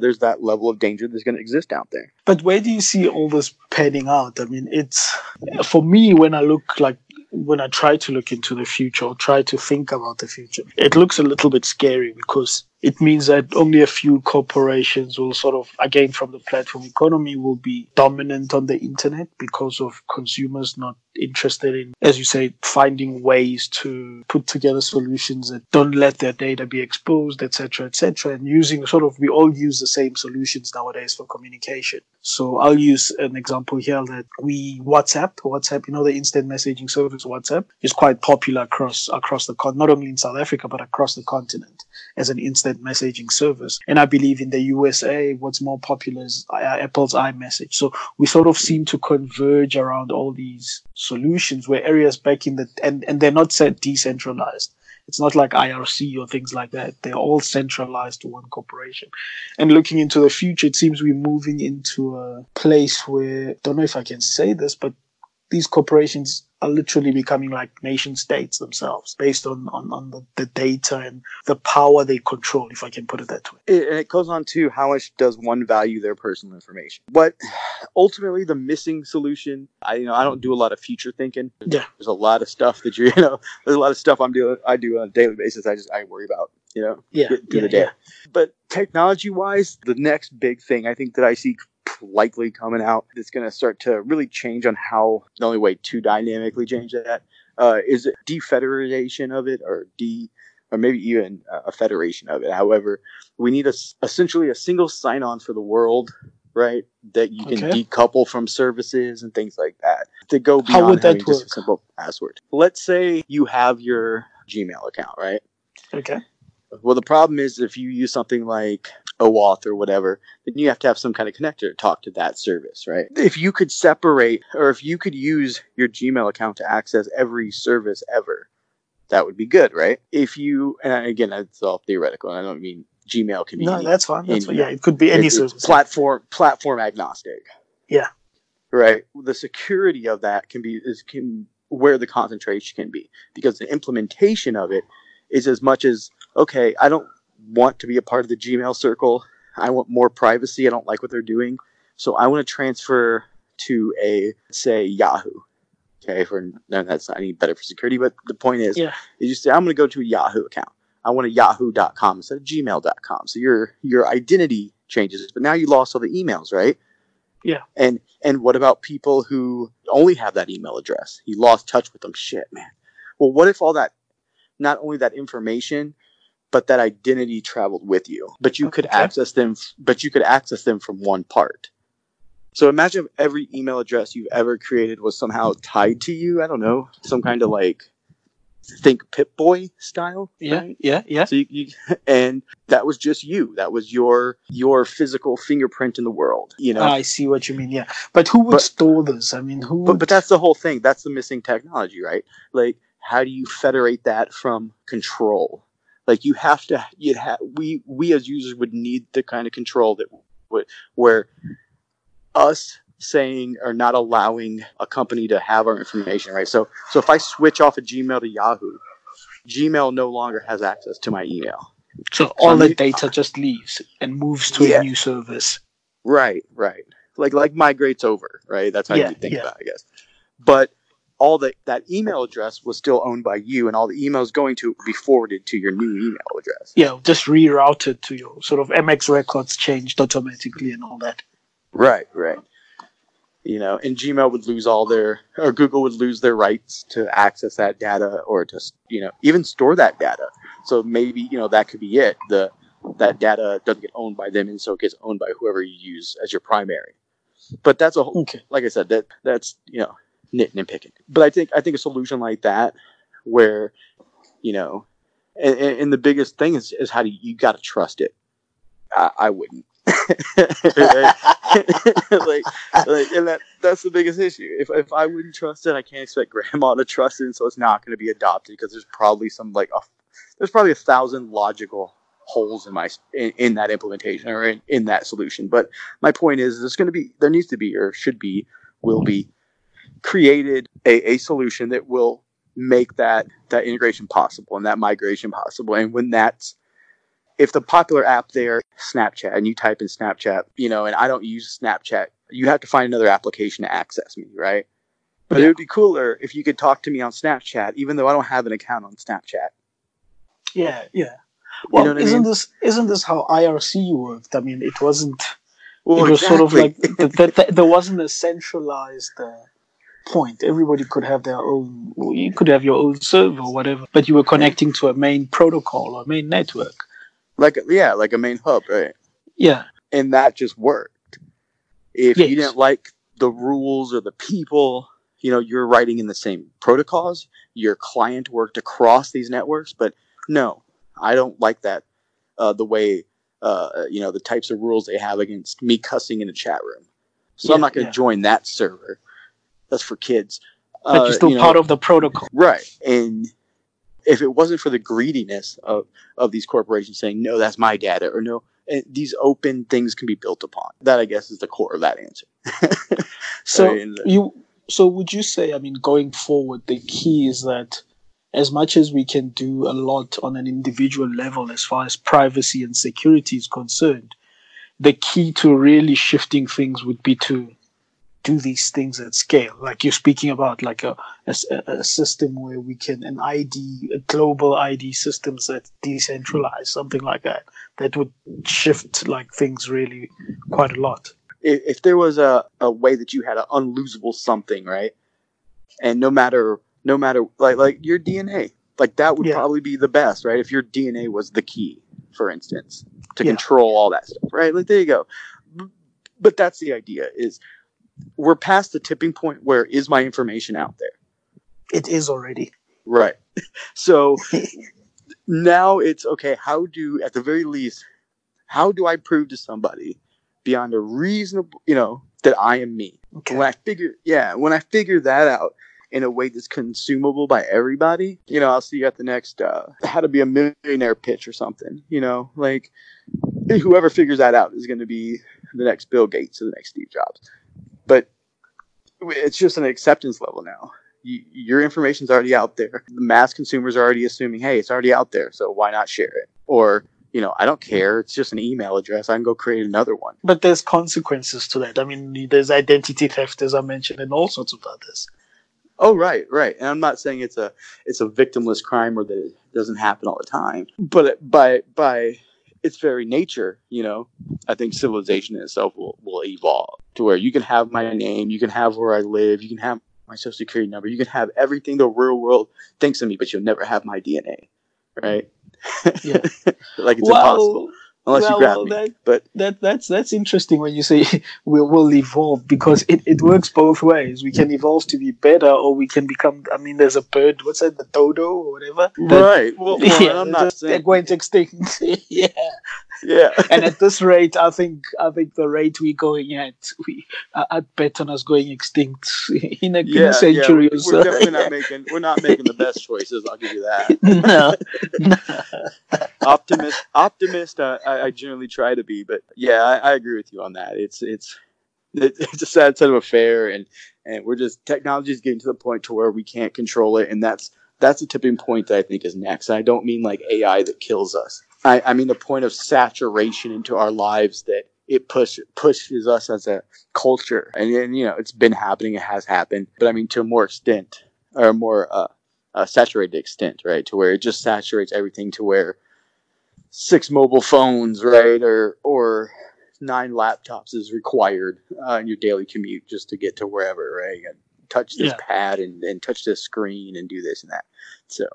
there's that level of danger that's going to exist out there. But where do you see all this panning out? I mean, it's, for me, when I try to look into the future or try to think about the future, it looks a little bit scary because it means that only a few corporations will sort of, again, from the platform economy, will be dominant on the internet because of consumers not interested in, as you say, finding ways to put together solutions that don't let their data be exposed, etc., and using sort of, we all use the same solutions nowadays for communication. So I'll use an example here that WhatsApp, you know, the instant messaging service WhatsApp is quite popular across the continent, not only in South Africa, but across the continent as an instant messaging service. And I believe in the USA, what's more popular is Apple's iMessage. So we sort of seem to converge around all these solutions where areas back in the, and they're not set decentralized. It's not like IRC or things like that. They're all centralized to one corporation. And looking into the future, it seems we're moving into a place where, I don't know if I can say this, but these corporations are literally becoming like nation states themselves based on the data and the power they control, if I can put it that way. And it goes on to how much does one value their personal information. But ultimately, the missing solution, I don't do a lot of future thinking. Yeah. There's a lot of stuff that there's a lot of stuff I do on a daily basis. I worry about, you know, through the day. Yeah. But technology-wise, the next big thing I think that I see likely coming out that's going to start to really change on how, the only way to dynamically change that is defederation of it, or maybe even a federation of it. However, we need essentially a single sign-on for the world, right? That you can decouple from services and things like that. To go beyond how would that having just a simple password. Let's say you have your Gmail account, right? Okay. Well, the problem is if you use something like OAuth or whatever, then you have to have some kind of connector to talk to that service, right? If you could separate, or if you could use your Gmail account to access every service ever, that would be good, right? If you, and again, it's all theoretical, and I don't mean Gmail can be. No, that's fine. It could be any service. Platform agnostic. Yeah. Right. The security of that can where the concentration can be, because the implementation of it is as much as, okay, I don't want to be a part of the Gmail circle. I want more privacy. I don't like what they're doing. So I want to transfer to say Yahoo. Okay, that's not any better for security, but the point is you say, I'm going to go to a Yahoo account. I want a yahoo.com instead of gmail.com. So your identity changes, but now you lost all the emails, right? Yeah. And what about people who only have that email address? You lost touch with them. Shit, man. Well, what if all that, not only that information, but that identity traveled with you, but you could access them, from one part. So imagine if every email address you've ever created was somehow tied to you. I don't know, some kind of like think Pip-Boy style. Yeah, right? Yeah. So you, and that was just you. That was your physical fingerprint in the world. You know, I see what you mean. Yeah, but who would store this? I mean, who? But that's the whole thing. That's the missing technology, right? Like, how do you federate that from control? Like, you have to. We as users would need the kind of control that would where us saying or not allowing a company to have our information, right? So if I switch off of Gmail to Yahoo, Gmail no longer has access to my email. So all the data just leaves and moves to a new service. Right. Like migrates over, right? That's how you think about it, I guess. But all that email address was still owned by you, and all the emails going to be forwarded to your new email address. Yeah, just rerouted to your sort of MX records changed automatically and all that. Right. You know, and Gmail would lose or Google would lose their rights to access that data or to, you know, even store that data. So maybe, you know, that could be it. That data doesn't get owned by them, and so it gets owned by whoever you use as your primary. But that's a whole, like I said, that's, you know, nitpicking and picking. But I think a solution like that where, you know, and the biggest thing is how do you got to trust it. I wouldn't. like, and that's the biggest issue. If I wouldn't trust it, I can't expect grandma to trust it, and so it's not going to be adopted because there's probably probably 1,000 logical holes in my in that implementation or in that solution. But my point is, there needs to be or should be will be created a solution that will make that integration possible and that migration possible. And when that's if the popular app there, Snapchat, and you type in Snapchat, you know, and I don't use Snapchat, you have to find another application to access me, right? But it would be cooler if you could talk to me on Snapchat, even though I don't have an account on Snapchat. Yeah. Well, you know isn't this how IRC worked? I mean, it wasn't. Well, it was sort of like there wasn't a centralized point. Everybody could have their own. You could have your own server or whatever, but you were connecting to a main protocol or main network. Like a main hub, right? Yeah. And that just worked. If you didn't like the rules or the people, you know, you're writing in the same protocols. Your client worked across these networks, but no, I don't like that. The way, you know, the types of rules they have against me cussing in a chat room. So I'm not going to join that server. That's for kids. But you're still part of the protocol. Right. And if it wasn't for the greediness of these corporations saying, no, that's my data, or no, these open things can be built upon. That, I guess, is the core of that answer. So would you say, I mean, going forward, the key is that as much as we can do a lot on an individual level as far as privacy and security is concerned, the key to really shifting things would be to do these things at scale, like you're speaking about, like a system where we can a global ID systems that decentralize, something like that would shift like things really quite a lot. If there was a way that you had an unlosable something, right, and no matter like your DNA, like that would probably be the best, right? If your DNA was the key, for instance, to control all that stuff, right? Like there you go. But that's the idea is. We're past the tipping point where is my information out there? It is already. Right. So now it's, okay, at the very least, how do I prove to somebody beyond a reasonable, you know, that I am me? Okay. When I figure that out in a way that's consumable by everybody, you know, I'll see you at the next how to be a millionaire pitch or something, you know, like whoever figures that out is going to be the next Bill Gates or the next Steve Jobs. But it's just an acceptance level now. Your information's already out there. The mass consumers are already assuming, hey, it's already out there, so why not share it? Or, you know, I don't care. It's just an email address. I can go create another one. But there's consequences to that. I mean, there's identity theft, as I mentioned, and all sorts of others. Oh, right. And I'm not saying it's a victimless crime or that it doesn't happen all the time. But by its very nature, you know, I think civilization in itself will evolve to where you can have my name, you can have where I live, you can have my social security number, you can have everything the real world thinks of me, but you'll never have my DNA, right? Yeah. Like it's impossible. unless you grab me. But that's interesting when you say we will evolve, because it works both ways. We can evolve to be better, or we can become. I mean, there's a bird. What's that? The dodo or whatever. Right. I'm not saying they're going to extinct. Yeah. Yeah. And at this rate, I think the rate we're going at, I'd bet on us going extinct in a century or so. We're definitely not making the best choices. I'll give you that. No. Optimist. I generally try to be, but yeah, I agree with you on that. It's a sad set of affair, and we're just technology is getting to the point to where we can't control it, and that's a tipping point that I think is next. And I don't mean like AI that kills us. I mean the point of saturation into our lives that it pushes us as a culture, and it's been happening, it has happened, but I mean to a more extent or more saturated extent, right? To where it just saturates everything, to where 6 mobile phones, right, or 9 laptops is required in your daily commute just to get to wherever, right? You gotta touch this pad and touch this screen and do this and that. So.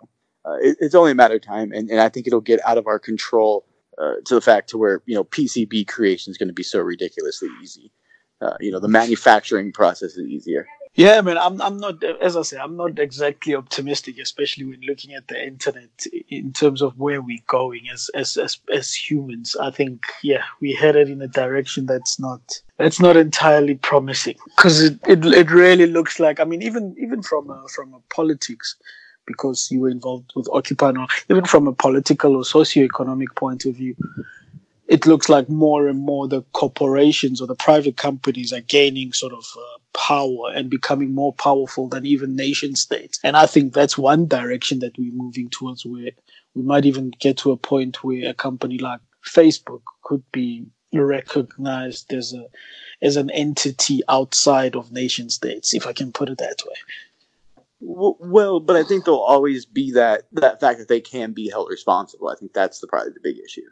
It's only a matter of time, and I think it'll get out of our control to the fact to where PCB creation is going to be so ridiculously easy. The manufacturing process is easier. Yeah, man, I'm not, as I say, I'm not exactly optimistic, especially when looking at the internet in terms of where we're going as humans. I think, we headed in a direction that's not entirely promising, because it really looks like, I mean, even from a politics. Because you were involved with Occupy, even from a political or socioeconomic point of view, it looks like more and more the corporations or the private companies are gaining sort of power and becoming more powerful than even nation states. And I think that's one direction that we're moving towards, where we might even get to a point where a company like Facebook could be recognized as an entity outside of nation states, if I can put it that way. Well, but I think there'll always be that fact that they can be held responsible. I think that's probably the big issue.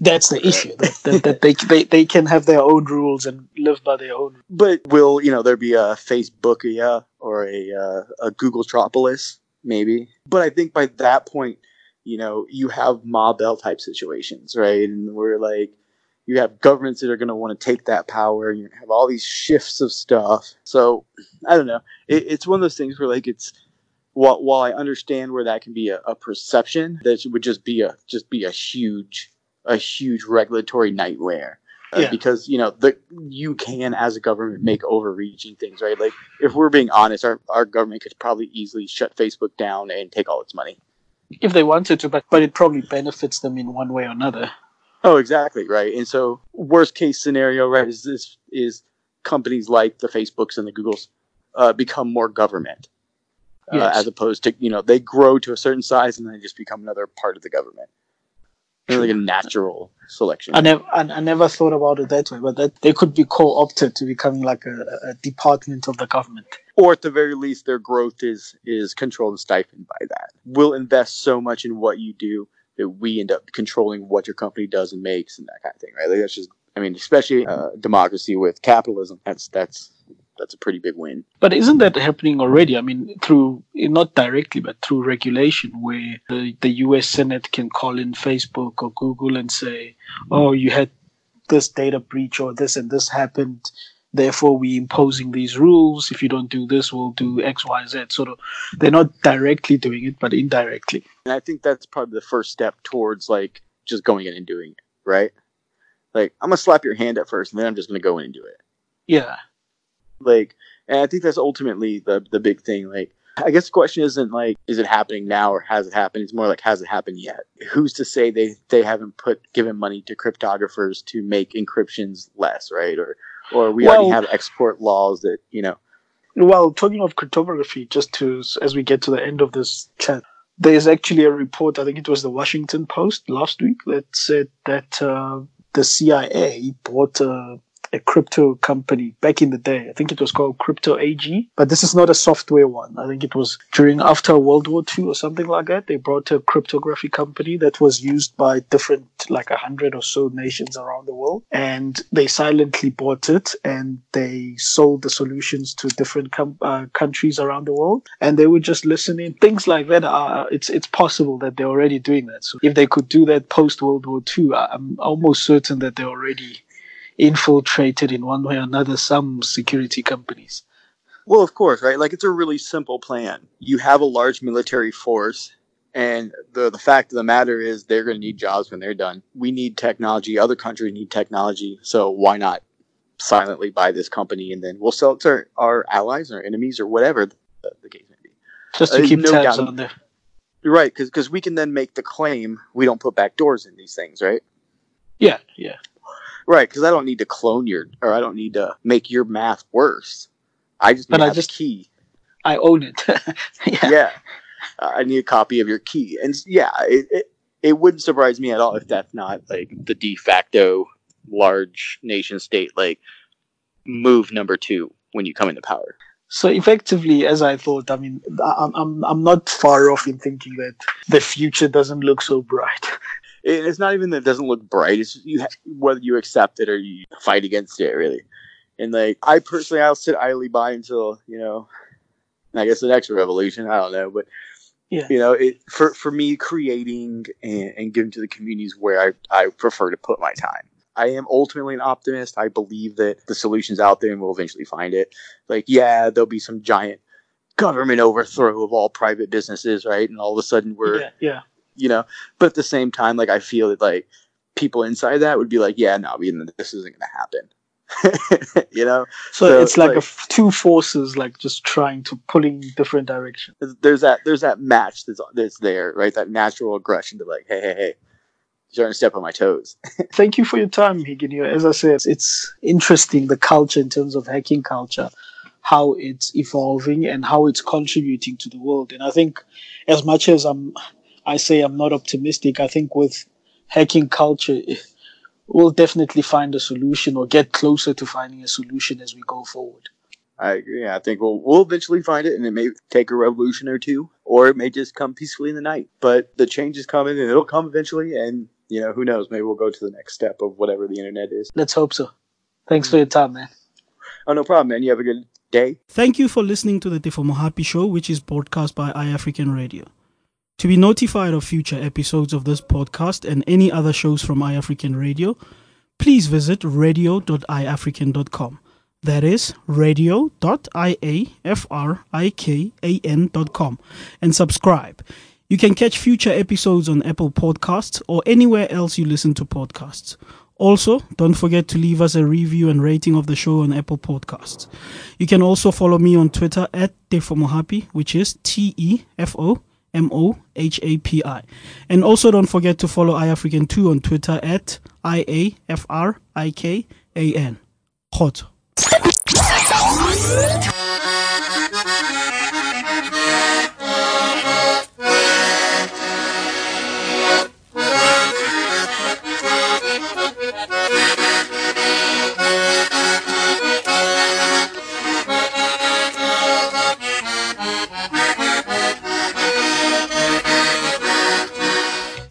That's the issue, that they can have their own rules and live by their own. But will there be a Facebookia or a Googletropolis maybe? But I think by that point, you have Ma Bell type situations, right? And we're like, you have governments that are going to want to take that power, and you have all these shifts of stuff. So I don't know. It's one of those things where, like, it's while I understand where that can be a perception, that it would just be a huge regulatory nightmare, because you can as a government make overreaching things, right? Like, if we're being honest, our government could probably easily shut Facebook down and take all its money if they wanted to, but it probably benefits them in one way or another. Oh, exactly, right. And so, worst case scenario, right, is companies like the Facebooks and the Googles become more government, as opposed to they grow to a certain size and then they just become another part of the government. It's like a natural selection. I never thought about it that way, but that they could be co-opted to becoming like a department of the government. Or at the very least, their growth is controlled and stifled by that. We'll invest so much in what you do that we end up controlling what your company does and makes and that kind of thing, right? Like, that's just, I mean, especially democracy with capitalism, that's a pretty big win. But isn't that happening already? I mean, through, not directly, but through regulation, where the US Senate can call in Facebook or Google and say, oh, you had this data breach or this and this happened, therefore we're imposing these rules. If you don't do this, we'll do X, Y, Z. Sort of, they're not directly doing it, but indirectly. And I think that's probably the first step towards, like, just going in and doing it, right? Like, I'm going to slap your hand at first, and then I'm just going to go in and do it. Yeah. Like, and I think that's ultimately the big thing. Like, I guess the question isn't, like, is it happening now or has it happened? It's more like, has it happened yet? Who's to say they haven't given money to cryptographers to make encryptions less, right? Or we already have export laws that, Well, talking of cryptography, as we get to the end of this chat, there's actually a report, I think it was the Washington Post last week, that said that the CIA bought a crypto company back in the day. I think it was called Crypto AG, but this is not a software one. I think it was during after World War II or something like that. They brought a cryptography company that was used by different, like 100 or so nations around the world. And they silently bought it and they sold the solutions to different countries around the world. And they were just listening. Things like that are, it's possible that they're already doing that. So if they could do that post World War II, I'm almost certain that they're already infiltrated in one way or another some security companies. Well, of course, right? Like, it's a really simple plan. You have a large military force, and the fact of the matter is they're going to need jobs when they're done. We need technology. Other countries need technology. So why not silently buy this company, and then we'll sell it to our allies or enemies or whatever the case may be. Just to keep tabs on there. Right, because we can then make the claim we don't put back doors in these things, right? Yeah, yeah. Right, because I don't need to clone I don't need to make your math worse. I just need a key. I own it. Yeah. I need a copy of your key. And yeah, it wouldn't surprise me at all if that's not like the de facto large nation state, like move number two when you come into power. So effectively, as I thought, I mean, I'm not far off in thinking that the future doesn't look so bright. It's not even that it doesn't look bright. It's whether you accept it or you fight against it, really. And, like, I personally, I'll sit idly by until, you know, I guess the next revolution. I don't know. But, yeah. You know, for me, creating and giving to the communities where I prefer to put my time. I am ultimately an optimist. I believe that the solution's out there and we'll eventually find it. Like, yeah, there'll be some giant government overthrow of all private businesses, right? And all of a sudden we're... Yeah. You know, but at the same time, like, I feel that, like, people inside that would be like, yeah, no, this isn't going to happen, you know? So it's like two forces, like, just trying to pull in different directions. There's that match that's there, right? That natural aggression to, like, hey, you're trying to step on my toes. Thank you for your time, Higinio. As I said, it's interesting, the culture in terms of hacking culture, how it's evolving and how it's contributing to the world. And I think as much as I say I'm not optimistic, I think with hacking culture, we'll definitely find a solution or get closer to finding a solution as we go forward. I agree. I think we'll eventually find it, and it may take a revolution or two, or it may just come peacefully in the night. But the change is coming, and it'll come eventually, and, you know, who knows? Maybe we'll go to the next step of whatever the internet is. Let's hope so. Thanks for your time, man. Oh, no problem, man. You have a good day. Thank you for listening to the Tefo Mahapi Show, which is broadcast by iAfrican Radio. To be notified of future episodes of this podcast and any other shows from iAfrican Radio, please visit radio.iafrican.com. That is radio.iafrican.com and subscribe. You can catch future episodes on Apple Podcasts or anywhere else you listen to podcasts. Also, don't forget to leave us a review and rating of the show on Apple Podcasts. You can also follow me on Twitter at Tefo Mohapi, which is TEFO MOHAPI. And also don't forget to follow iAfrican2 on Twitter at IAFRIKAN. Hot.